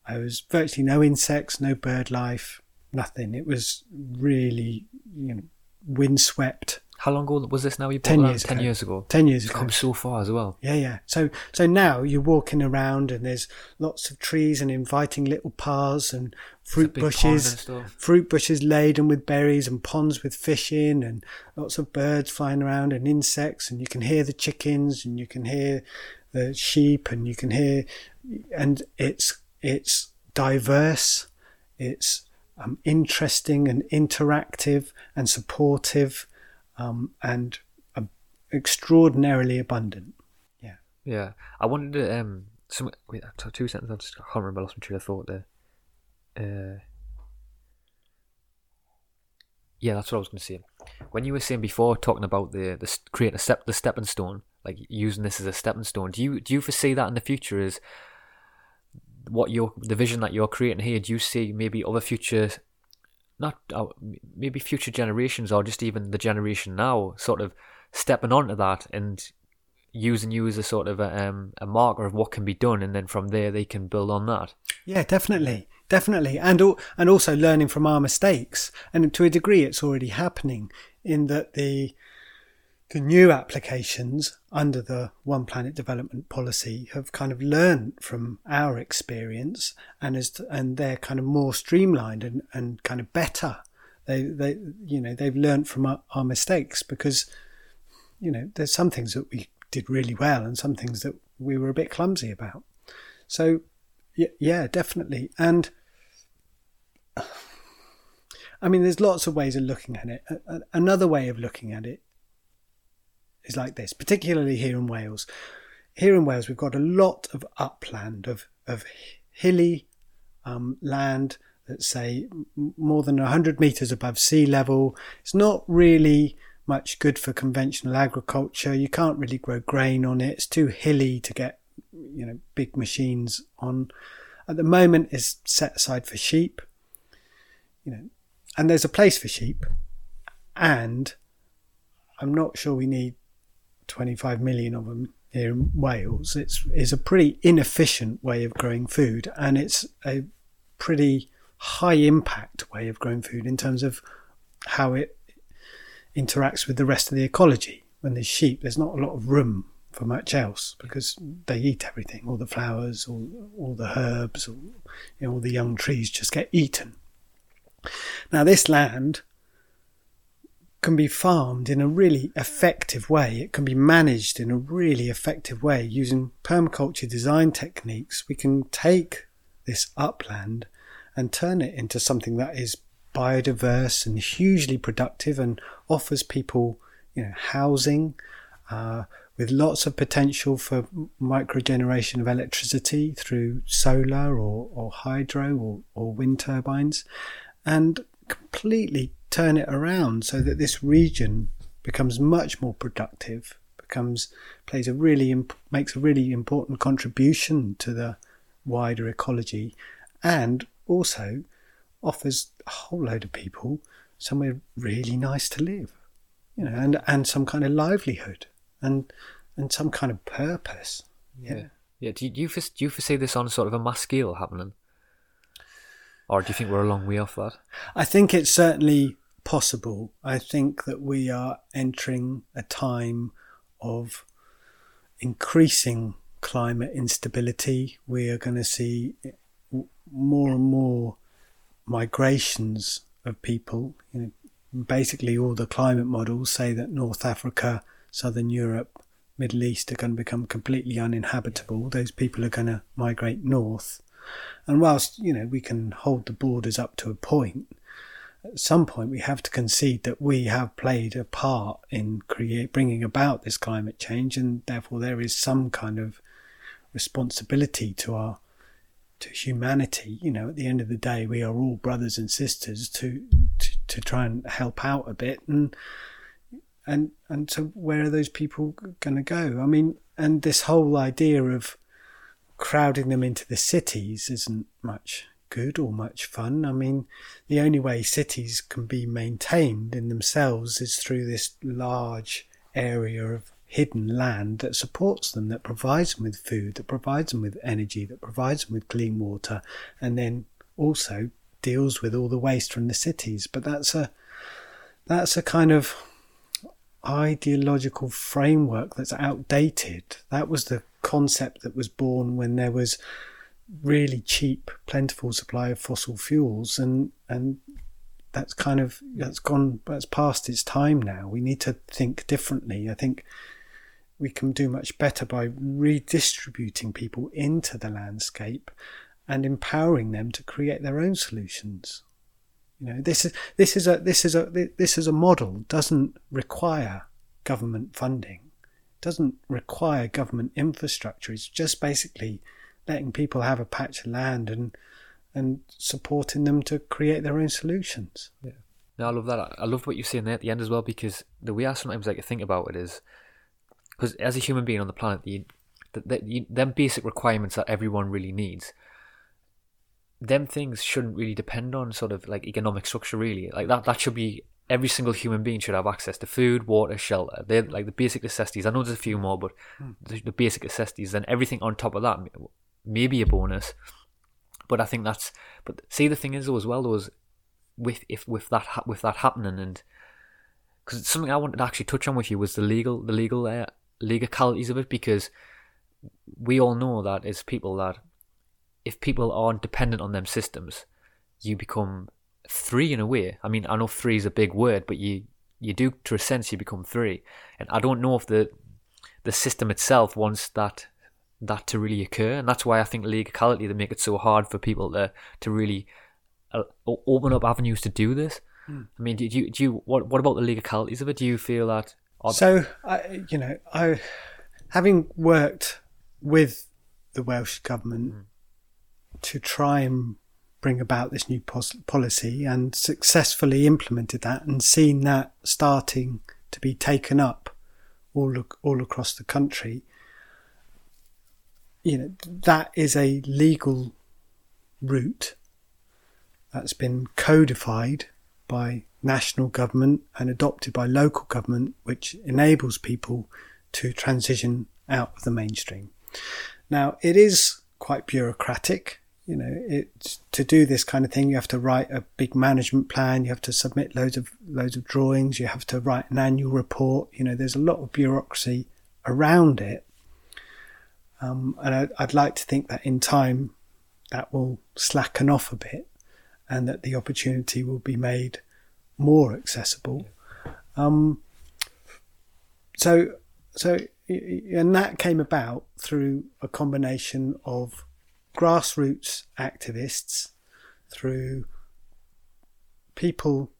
There was virtually no insects, no bird life, nothing. It was really, you know, windswept. How long ago was this now? You ten years ten ago. years ago. Ten years it's ago. Come so far as well. Yeah, yeah. So, so now you're walking around and there's lots of trees and inviting little paths and fruit bushes, fruit bushes laden with berries and ponds with fish in, and lots of birds flying around and insects, and you can hear the chickens and you can hear the sheep and you can hear, and it's it's diverse, it's um, interesting and interactive and supportive. Um, and uh, extraordinarily abundant. Yeah. Yeah. I wanted to, um, some, wait, two sentences, I just can't remember, I lost my train of thought there. Uh, yeah, that's what I was going to say. When you were saying before, talking about the, the create a step, the stepping stone, like using this as a stepping stone, do you, do you foresee that in the future is what your, the vision that you're creating here, do you see maybe other future not uh, maybe future generations or just even the generation now sort of stepping onto that and using you as a sort of a, um, a marker of what can be done, and then from there they can build on that? Yeah, definitely, definitely. And, and also learning from our mistakes. And to a degree it's already happening in that the the new applications under the One Planet Development policy have kind of learned from our experience, and as to, and they're kind of more streamlined and, and kind of better. They they you know they've learned from our, our mistakes, because you know there's some things that we did really well and some things that we were a bit clumsy about. So yeah, definitely. And I mean, there's lots of ways of looking at it. Another way of looking at it is like this, particularly here in Wales. Here in Wales, we've got a lot of upland, of of hilly um, land that's, say, more than one hundred metres above sea level. It's not really much good for conventional agriculture. You can't really grow grain on it. It's too hilly to get, you know, big machines on. At the moment, it's set aside for sheep. You know, and there's a place for sheep, and I'm not sure we need twenty-five million of them here in Wales. It's is a pretty inefficient way of growing food, and it's a pretty high impact way of growing food in terms of how it interacts with the rest of the ecology. When there's sheep, there's not a lot of room for much else because they eat everything, all the flowers, all, all the herbs, all, you know, all the young trees just get eaten. Now this land can be farmed in a really effective way. It can be managed in a really effective way using permaculture design techniques. We can take this upland and turn it into something that is biodiverse and hugely productive and offers people, you know, housing uh, with lots of potential for microgeneration of electricity through solar or, or hydro or, or wind turbines, and completely turn it around so that this region becomes much more productive, becomes plays a really imp- makes a really important contribution to the wider ecology, and also offers a whole load of people somewhere really nice to live, you know, and and some kind of livelihood and and some kind of purpose. Yeah, yeah. yeah. Do you do you, for, do you foresee this on sort of a mass scale happening, or do you think we're a long way off that? I think it's certainly possible. I think that we are entering a time of increasing climate instability. We are going to see more and more migrations of people. You know, basically all the climate models say that North Africa, Southern Europe, Middle East are going to become completely uninhabitable. Those people are going to migrate north. And whilst, you know, we can hold the borders up to a point, at some point we have to concede that we have played a part in create, bringing about this climate change, and therefore there is some kind of responsibility to our to humanity. You know, at the end of the day, we are all brothers and sisters to to, to try and help out a bit, and and and so where are those people going to go? I mean, and this whole idea of crowding them into the cities isn't much good or much fun. I mean, the only way cities can be maintained in themselves is through this large area of hidden land that supports them, that provides them with food, that provides them with energy, that provides them with clean water, and then also deals with all the waste from the cities. But that's a that's a kind of ideological framework that's outdated. That was the concept that was born when there was really cheap, plentiful supply of fossil fuels, and and that's kind of that's gone that's past its time now. We need to think differently. I think we can do much better by redistributing people into the landscape and empowering them to create their own solutions. You know, this is this is a this is a this is a model doesn't require government funding, doesn't require government infrastructure. It's just basically letting people have a patch of land and and supporting them to create their own solutions. Yeah, no, I love that. I love what you're saying there at the end as well, because the way I sometimes like to think about it is, because as a human being on the planet, the, the, the you, them basic requirements that everyone really needs, them things shouldn't really depend on sort of like economic structure really. Like that, that should be, every single human being should have access to food, water, shelter. They're like the basic necessities. I know there's a few more, but mm. the, the basic necessities, then everything on top of that, maybe a bonus. But I think that's, but see the thing is though as well though is with, if, with that, with that happening, and because something I wanted to actually touch on with you was the legal, the legal uh, legalities of it, because we all know that as people that if people aren't dependent on them systems, you become three in a way. I mean, I know three is a big word, but you, you do, to a sense, you become three. And I don't know if the the system itself wants that that to really occur. And that's why I think legality, they make it so hard for people to to really uh, open up avenues to do this. Mm. I mean, do you, do you what, what about the legalities of it? Do you feel that? Are... So, I, you know, I having worked with the Welsh government, mm. to try and bring about this new policy, and successfully implemented that and seen that starting to be taken up all all across the country, you know, that is a legal route that's been codified by national government and adopted by local government, which enables people to transition out of the mainstream. Now, it is quite bureaucratic. You know, it, to do this kind of thing, you have to write a big management plan. You have to submit loads of loads of drawings. You have to write an annual report. You know, there's a lot of bureaucracy around it. Um, and I, I'd like to think that in time, that will slacken off a bit, and that the opportunity will be made more accessible. Um, so, so, and that came about through a combination of grassroots activists, through people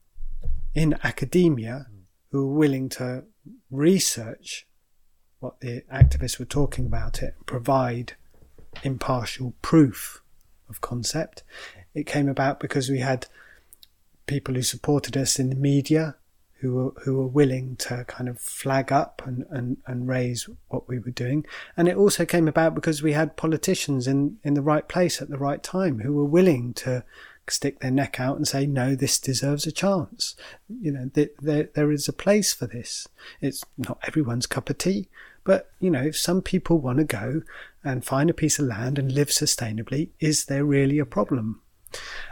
in academia who were willing to research what the activists were talking about, it provide impartial proof of concept. It came about because we had people who supported us in the media who were who were willing to kind of flag up and, and, and raise what we were doing. And it also came about because we had politicians in, in the right place at the right time who were willing to stick their neck out and say, no, this deserves a chance. You know, th- there there is a place for this. It's not everyone's cup of tea, but, you know, if some people want to go and find a piece of land and live sustainably, is there really a problem?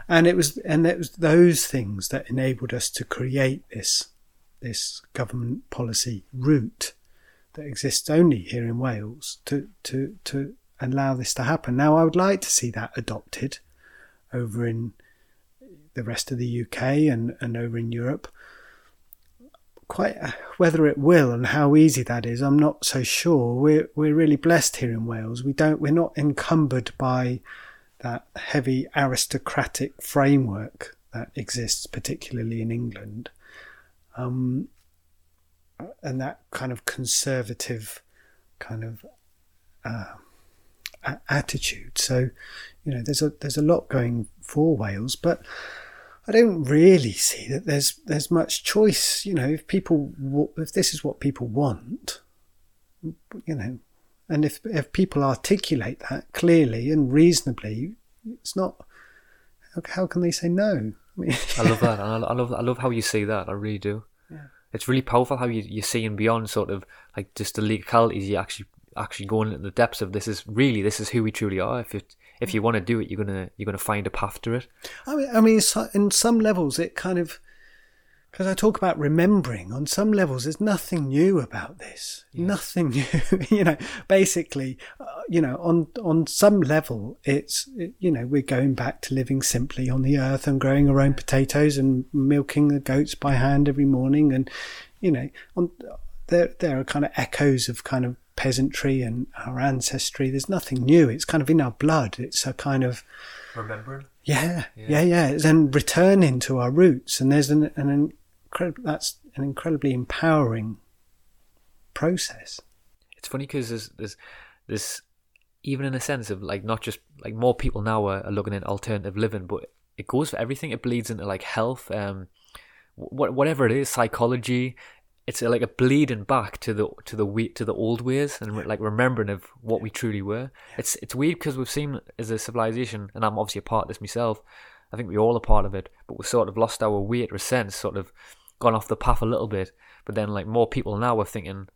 And it was, and it was those things that enabled us to create this this government policy route that exists only here in Wales to, to, to allow this to happen. Now, I would like to see that adopted over in the rest of the U K and, and over in Europe. Quite whether it will and how easy that is, I'm not so sure. We're, we're really blessed here in Wales. We don't, we're not encumbered by that heavy aristocratic framework that exists, particularly in England. Um, and that kind of conservative kind of uh, a- attitude. So, you know, there's a there's a lot going for Wales, but I don't really see that there's there's much choice. You know, if people if this is what people want, you know, and if if people articulate that clearly and reasonably, it's not. How, how can they say no? I mean, I love that. And I love I love how you see that. I really do. Yeah. It's really powerful how you you're seeing beyond sort of like just the legalities. You actually actually going into the depths of this is really this is who we truly are. If it If you want to do it, you're gonna you're gonna find a path to it. I mean, I mean, so in some levels, it kind of, because I talk about remembering. On some levels, there's nothing new about this. Yes. Nothing new, you know. Basically, uh, you know, on on some level, it's it, you know, we're going back to living simply on the earth and growing our own potatoes and milking the goats by hand every morning, and you know, on there there are kind of echoes of kind of peasantry and our ancestry. There's nothing new. It's kind of in our blood. It's a kind of remembering. Yeah, yeah, yeah. yeah. Then returning to our roots, and there's an an incredible. That's an incredibly empowering process. It's funny because there's, there's there's even in a sense of like not just like more people now are, are looking at alternative living, but it goes for everything. It bleeds into like health, um, wh- whatever it is, psychology. It's like a bleeding back to the to the we, to the old ways and yeah. like remembering of what yeah. we truly were. Yeah. It's it's weird because we've seen as a civilization, and I'm obviously a part of this myself. I think we all are part of it, but we've sort of lost our way or sense, sort of gone off the path a little bit. But then, like more people now are thinking,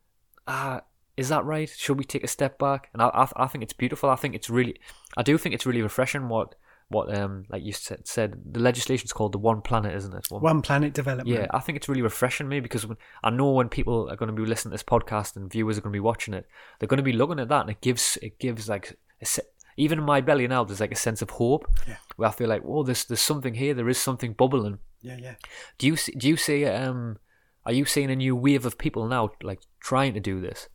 ah, is that right? Should we take a step back? And I I, I think it's beautiful. I think it's really, I do think it's really refreshing. What. What um like you said, said the legislation's called the One Planet, isn't it? One, One Planet Development. Yeah, I think it's really refreshing me because when, I know when people are going to be listening to this podcast and viewers are going to be watching it, they're going to be looking at that, and it gives it gives like a se- even in my belly now there's like a sense of hope yeah. where I feel like whoa, there's there's something here, there is something bubbling. Yeah, yeah. Do you see, do you see um are you seeing a new wave of people now like trying to do this?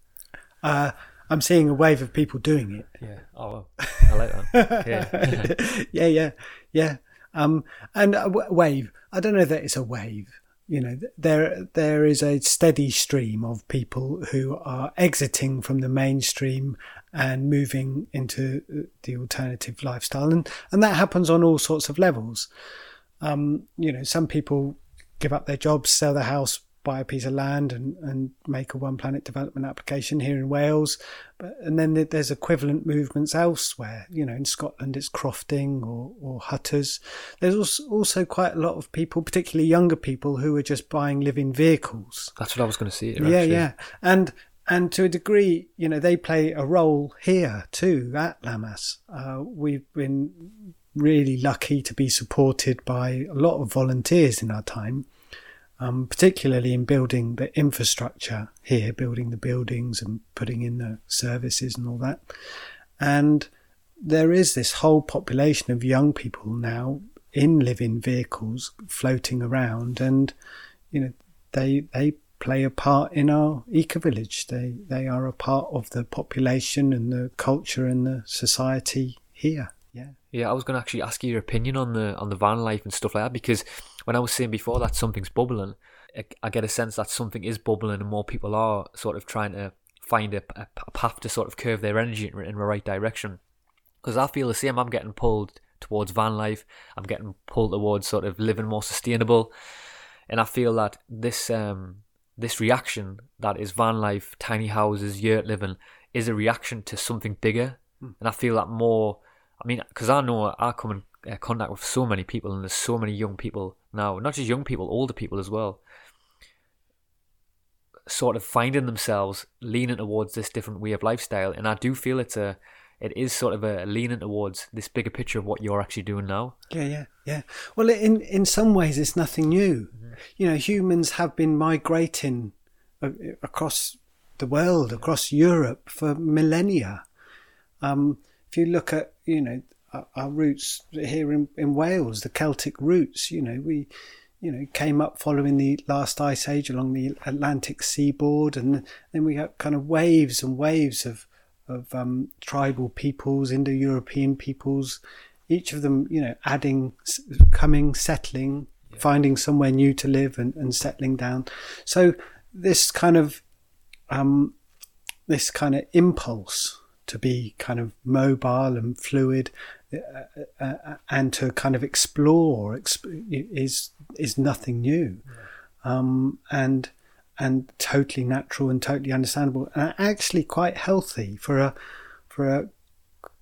Uh. I'm seeing a wave of people doing it. Yeah. Oh, I like that. Yeah. yeah, yeah, yeah. Um, and a w- wave. I don't know that it's a wave. You know, there there is a steady stream of people who are exiting from the mainstream and moving into the alternative lifestyle, and and that happens on all sorts of levels. Um, you know, some people give up their jobs, sell their house, buy a piece of land and, and make a One Planet Development application here in Wales. But, and then there's equivalent movements elsewhere. You know, in Scotland, it's crofting or, or hutters. There's also, also quite a lot of people, particularly younger people, who are just buying living vehicles. That's what I was going to see. Here, yeah, actually. yeah. And and to a degree, you know, they play a role here too at Lammas. Uh, we've been really lucky to be supported by a lot of volunteers in our time. Um, particularly in building the infrastructure here, building the buildings and putting in the services and all that. And there is this whole population of young people now in living vehicles floating around, and you know they they play a part in our eco-village. They they are a part of the population and the culture and the society here. Yeah. Yeah, I was going to actually ask you your opinion on the on the van life and stuff like that, because when I was saying before that something's bubbling, I get a sense that something is bubbling and more people are sort of trying to find a, a path to sort of curve their energy in, in the right direction. Because I feel the same. I'm getting pulled towards van life. I'm getting pulled towards sort of living more sustainable. And I feel that this um this reaction that is van life, tiny houses, yurt living, is a reaction to something bigger. Mm. And I feel that more... I mean, because I know I come in contact with so many people, and there's so many young people now, not just young people, older people as well, sort of finding themselves leaning towards this different way of lifestyle. And I do feel it's a, it is sort of a leaning towards this bigger picture of what you're actually doing now. Yeah, yeah, yeah. Well, in, in some ways, it's nothing new. Mm-hmm. You know, humans have been migrating across the world, across Europe for millennia. Um, if you look at, you know, our roots here in, in Wales, the Celtic roots, you know, we, you know, came up following the last ice age along the Atlantic seaboard. And then we got kind of waves and waves of, of um, tribal peoples, Indo-European peoples, each of them, you know, adding, coming, settling, yeah. finding somewhere new to live and, and settling down. So this kind of, um, this kind of impulse to be kind of mobile and fluid uh, uh, and to kind of explore exp- is is nothing new, yeah. um, and and totally natural and totally understandable, and actually quite healthy for a for a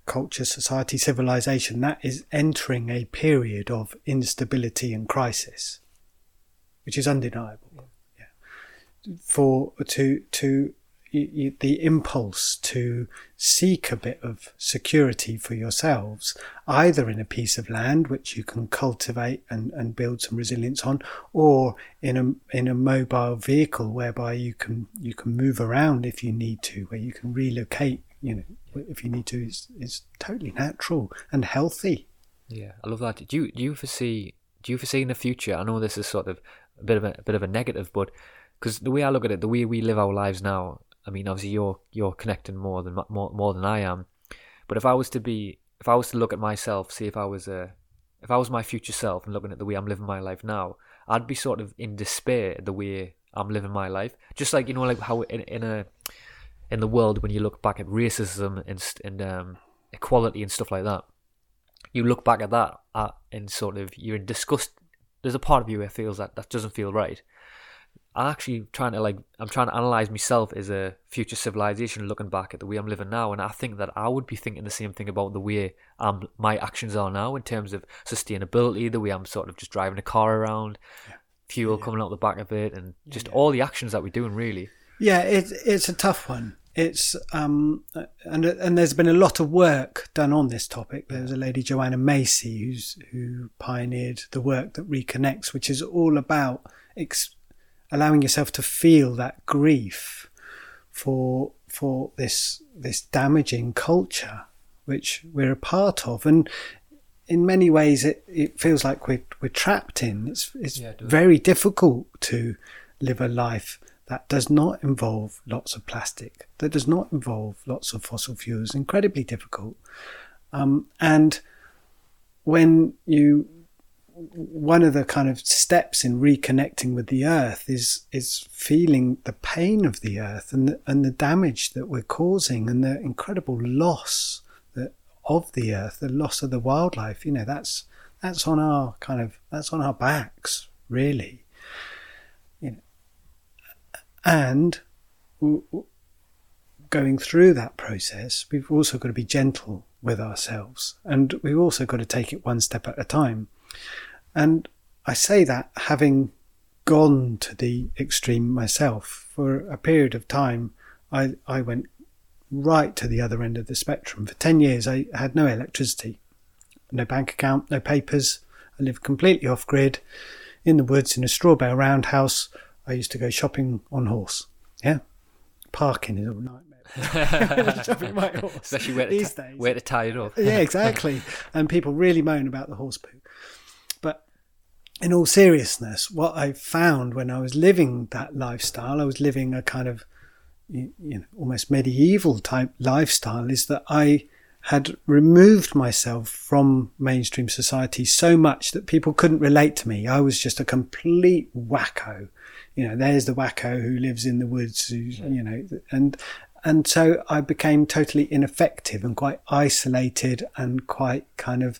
culture, society, civilization that is entering a period of instability and crisis, which is undeniable. Yeah. Yeah. For to to the impulse to seek a bit of security for yourselves, either in a piece of land which you can cultivate and, and build some resilience on, or in a in a mobile vehicle whereby you can you can move around if you need to, where you can relocate, you know, if you need to, is is totally natural and healthy. Yeah, I love that. Do you do you foresee do you foresee in the future? I know this is sort of a bit of a, a bit of a negative, but because the way I look at it, the way we live our lives now. I mean, obviously, you're you're connecting more than more, more than I am. But if I was to be, if I was to look at myself, see if I was a, if I was my future self and looking at the way I'm living my life now, I'd be sort of in despair at the way I'm living my life. Just like, you know, like how in, in a in the world when you look back at racism and and um, equality and stuff like that, you look back at that at, and sort of you're in disgust. There's a part of you that feels that that doesn't feel right. I'm actually trying to like I'm trying to analyze myself as a future civilization, looking back at the way I'm living now, and I think that I would be thinking the same thing about the way um my actions are now in terms of sustainability, the way I'm sort of just driving a car around, yeah. fuel yeah. coming out the back of it, and just yeah. all the actions that we're doing, really. Yeah, it's it's a tough one. It's um and and there's been a lot of work done on this topic. There's a lady, Joanna Macy, who's who pioneered the work that reconnects, which is all about ex- allowing yourself to feel that grief for for this this damaging culture which we're a part of, and in many ways it, it feels like we're we're trapped in. It's it's yeah, very it. difficult to live a life that does not involve lots of plastic, that does not involve lots of fossil fuels. Incredibly difficult, um, and when you. One of the kind of steps in reconnecting with the earth is is feeling the pain of the earth and the, and the damage that we're causing and the incredible loss that, of the earth, the loss of the wildlife. You know, that's that's on our kind of that's on our backs, really. You know, and going through that process, we've also got to be gentle with ourselves, and we've also got to take it one step at a time. And I say that having gone to the extreme myself for a period of time. I I went right to the other end of the spectrum. For ten years I had no electricity, no bank account, no papers. I lived completely off grid in the woods in a straw bale roundhouse. I used to go shopping on horse. Yeah. Parking is a nightmare. Shopping my horse. Especially where to, ta- where to tie it up. Yeah, exactly. And people really moan about the horse poo. In all seriousness, what I found when I was living that lifestyle, I was living a kind of, you know, almost medieval type lifestyle, is that I had removed myself from mainstream society so much that people couldn't relate to me. I was just a complete wacko. You know, there's the wacko who lives in the woods, who, you know, and and so I became totally ineffective and quite isolated and quite kind of...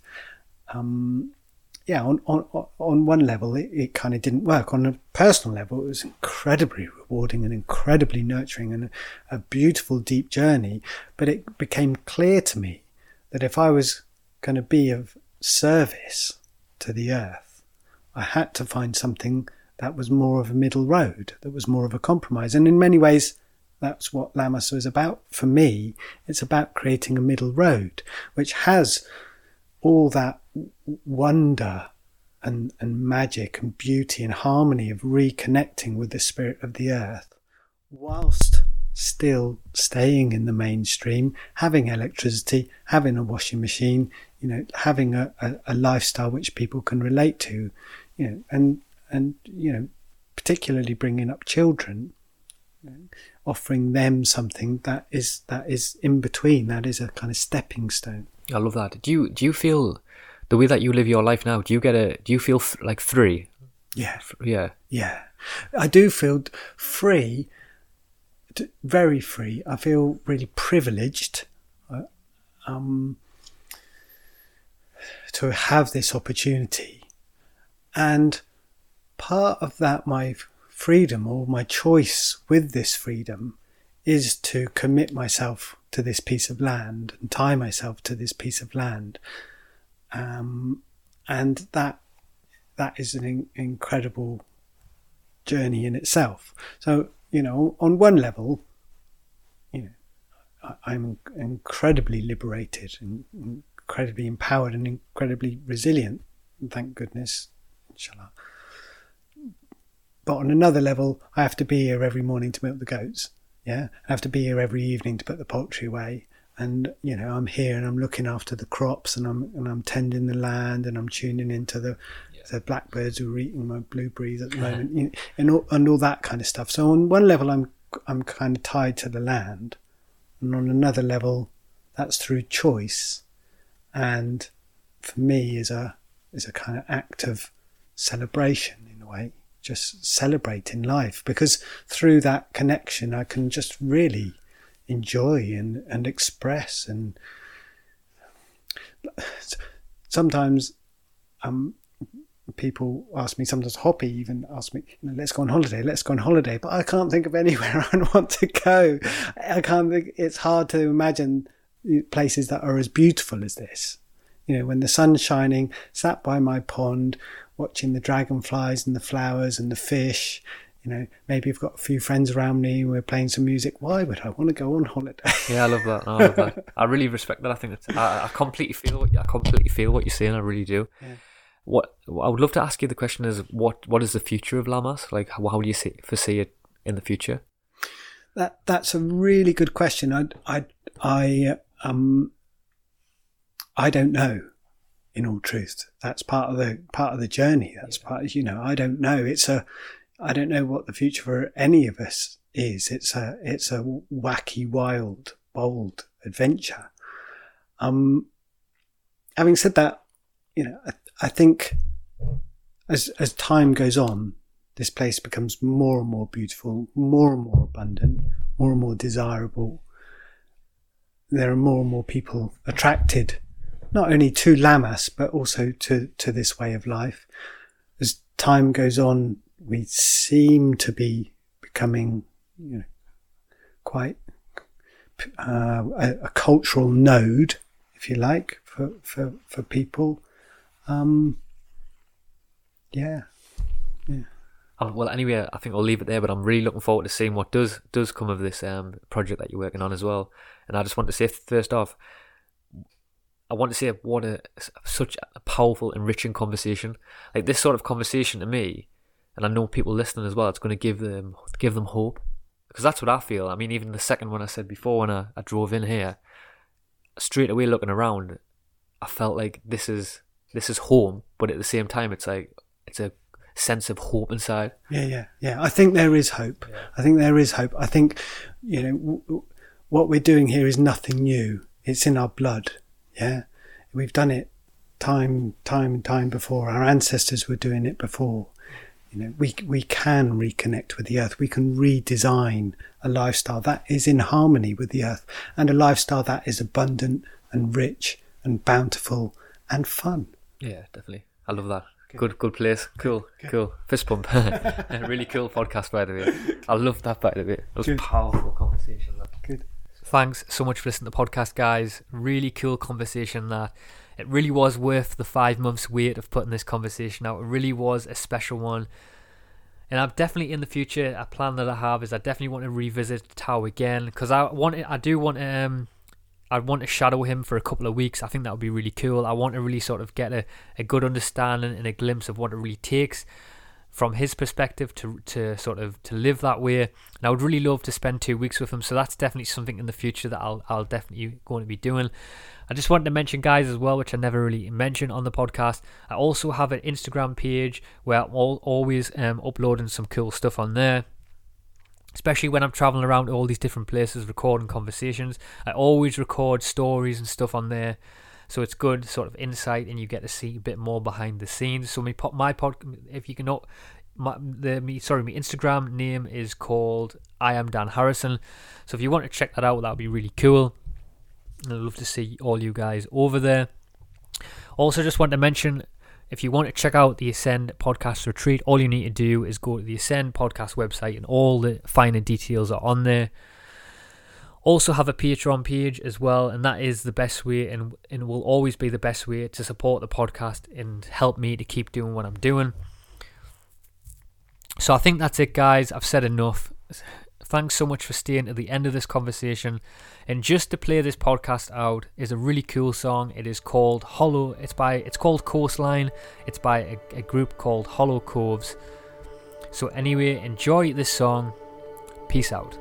um Yeah, on, on on one level, it, it kind of didn't work. On a personal level, it was incredibly rewarding and incredibly nurturing and a, a beautiful, deep journey. But it became clear to me that if I was going to be of service to the earth, I had to find something that was more of a middle road, that was more of a compromise. And in many ways, that's what Lammas is about for me. It's about creating a middle road, which has... all that wonder and, and magic and beauty and harmony of reconnecting with the spirit of the earth, whilst still staying in the mainstream, having electricity, having a washing machine, you know, having a, a, a lifestyle which people can relate to, you know, and, and, you know, particularly bringing up children, you know, offering them something that is, that is in between, that is a kind of stepping stone. I love that. Do you do you feel the way that you live your life now? Do you get a? Do you feel th- like free? Yeah, yeah, yeah. I do feel free, very free. I feel really privileged. Um, to have this opportunity. And part of that, my freedom or my choice with this freedom is to commit myself to this piece of land and tie myself to this piece of land. Um, and that that is an in- incredible journey in itself. So, you know, on one level, you know, I- I'm incredibly liberated and incredibly empowered and incredibly resilient, thank goodness, inshallah. But on another level, I have to be here every morning to milk the goats. Yeah, I have to be here every evening to put the poultry away. And, you know, I'm here and I'm looking after the crops and I'm and I'm tending the land and I'm tuning into the, yeah. the blackbirds who are eating my blueberries at the moment, you know, and, all, and all that kind of stuff. So on one level, I'm I'm kind of tied to the land. And on another level, that's through choice. And for me is a is a kind of act of celebration in a way. Just celebrating life, because through that connection I can just really enjoy and, and express, and sometimes um people ask me, sometimes Hoppy even asks me, you know, let's go on holiday, let's go on holiday, but I can't think of anywhere I want to go. I can't think, it's hard to imagine places that are as beautiful as this. You know, when the sun's shining, sat by my pond, watching the dragonflies and the flowers and the fish, you know, maybe I've got a few friends around me, we're playing some music. Why would I want to go on holiday? Yeah, I love that. I love that. I really respect that. I think that's, I, I completely feel what I completely feel what you're saying. I really do. Yeah. What I would love to ask you the question is, what what is the future of Lammas? Like, how, how do you see, foresee it in the future? That that's a really good question. I I I um I don't know. In all truth, that's part of the part of the journey. That's part of, you know, I don't know. It's a, I don't know what the future for any of us is. It's a, it's a wacky, wild, bold adventure. Um, having said that, you know, I, I think as as time goes on, this place becomes more and more beautiful, more and more abundant, more and more desirable. There are more and more people attracted, not only to Lammas, but also to, to this way of life. As time goes on, we seem to be becoming, you know, quite uh, a, a cultural node, if you like, for, for, for people. Um, yeah. Yeah. Um, well, anyway, I think I'll leave it there, but I'm really looking forward to seeing what does, does come of this um, project that you're working on as well. And I just want to say, first off, I want to say what a such a powerful, enriching conversation. Like this sort of conversation to me, and I know people listening as well, it's going to give them give them hope, because that's what I feel. I mean, even the second one I said before when I, I drove in here, straight away looking around, I felt like this is this is home, but at the same time, it's like it's a sense of hope inside. Yeah, yeah, yeah. I think there is hope. Yeah. I think there is hope. I think, you know, w- w- what we're doing here is nothing new. It's in our blood. Yeah, we've done it time, time and time before. Our ancestors were doing it before. You know, we we can reconnect with the earth. We can redesign a lifestyle that is in harmony with the earth, and a lifestyle that is abundant and rich and bountiful and fun. Yeah, definitely. I love that. Good, good, good place. Cool, good. Cool. Fist bump. Really cool podcast, by the way. I love that, by the way. It was a powerful conversation. That. Good. Thanks so much for listening to the podcast, guys. Really cool conversation that. It really was worth the five months wait of putting this conversation out. It really was a special one. And I'm definitely in the future, a plan that I have is I definitely want to revisit Tao again, because I want it, I do want to, um, I want to shadow him for a couple of weeks. I think that would be really cool. I want to really sort of get a, a good understanding and a glimpse of what it really takes from his perspective to to sort of to live that way, and I would really love to spend two weeks with him. So that's definitely something in the future that I'll I'll definitely going to be doing. I just wanted to mention, guys, as well, which I never really mentioned on the podcast, I also have an Instagram page where I'm all, always um, uploading some cool stuff on there, especially when I'm traveling around to all these different places recording conversations. I always record stories and stuff on there. So it's good sort of insight, and you get to see a bit more behind the scenes. So my pod, my pod, if you can not, my the me sorry, my Instagram name is called I Am Dan Harrison. So if you want to check that out, that would be really cool. I'd love to see all you guys over there. Also, just want to mention, if you want to check out the Ascend podcast retreat, all you need to do is go to the Ascend podcast website and all the finer details are on there. Also have a Patreon page as well, and that is the best way and, and will always be the best way to support the podcast and help me to keep doing what I'm doing. So I think that's it, guys. I've said enough. Thanks so much for staying to the end of this conversation. And just to play this podcast out is a really cool song. It is called Hollow. It's by. It's called Coastline. It's by a, a group called Hollow Coves. So anyway, enjoy this song. Peace out.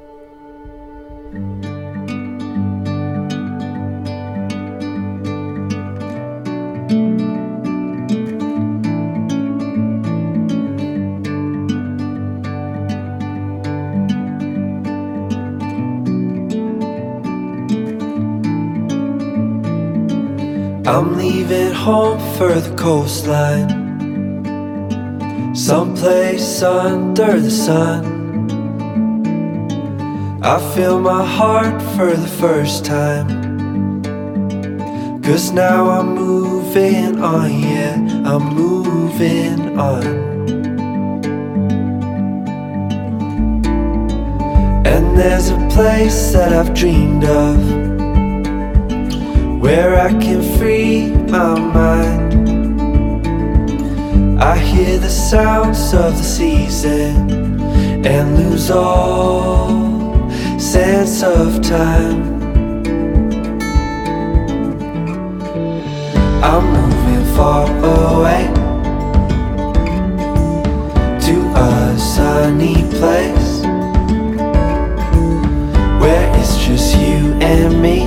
I'm leaving home for the coastline, someplace under the sun. I feel my heart for the first time, cause now I'm moving on, yeah, I'm moving on. And there's a place that I've dreamed of, where I can free my mind. I hear the sounds of the season and lose all sense of time. I'm moving far away to a sunny place where it's just you and me.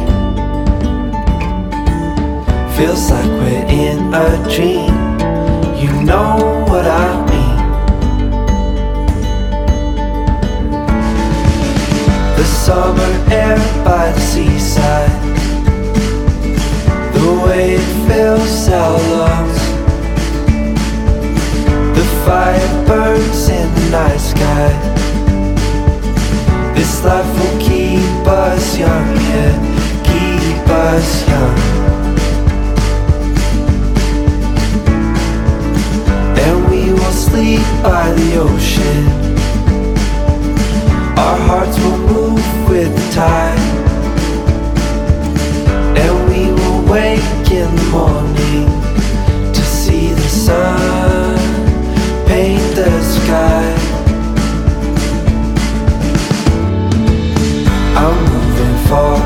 Feels like we're in a dream. You know what I mean. The summer air by the seaside, the way it fills our lungs. The fire burns in the night sky. This life will keep us young, yeah, keep us young. And we will sleep by the ocean. Our hearts will move with the tide, and we will wake in the morning to see the sun paint the sky. I'm moving far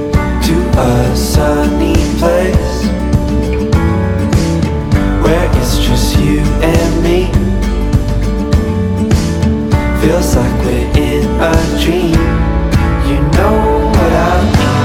away to a sunny place where it's just you and me. Feels like we're in a dream. You know what I mean.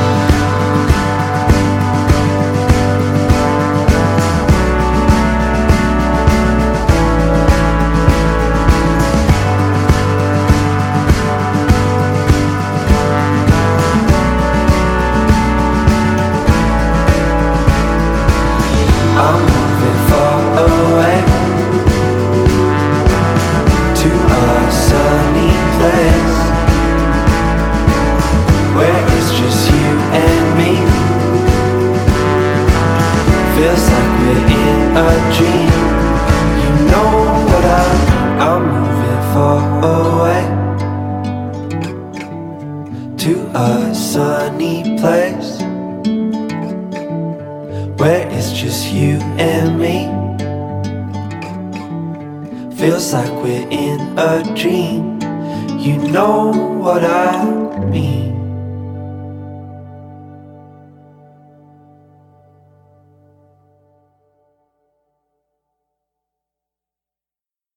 Like we're in a dream, you know what I mean.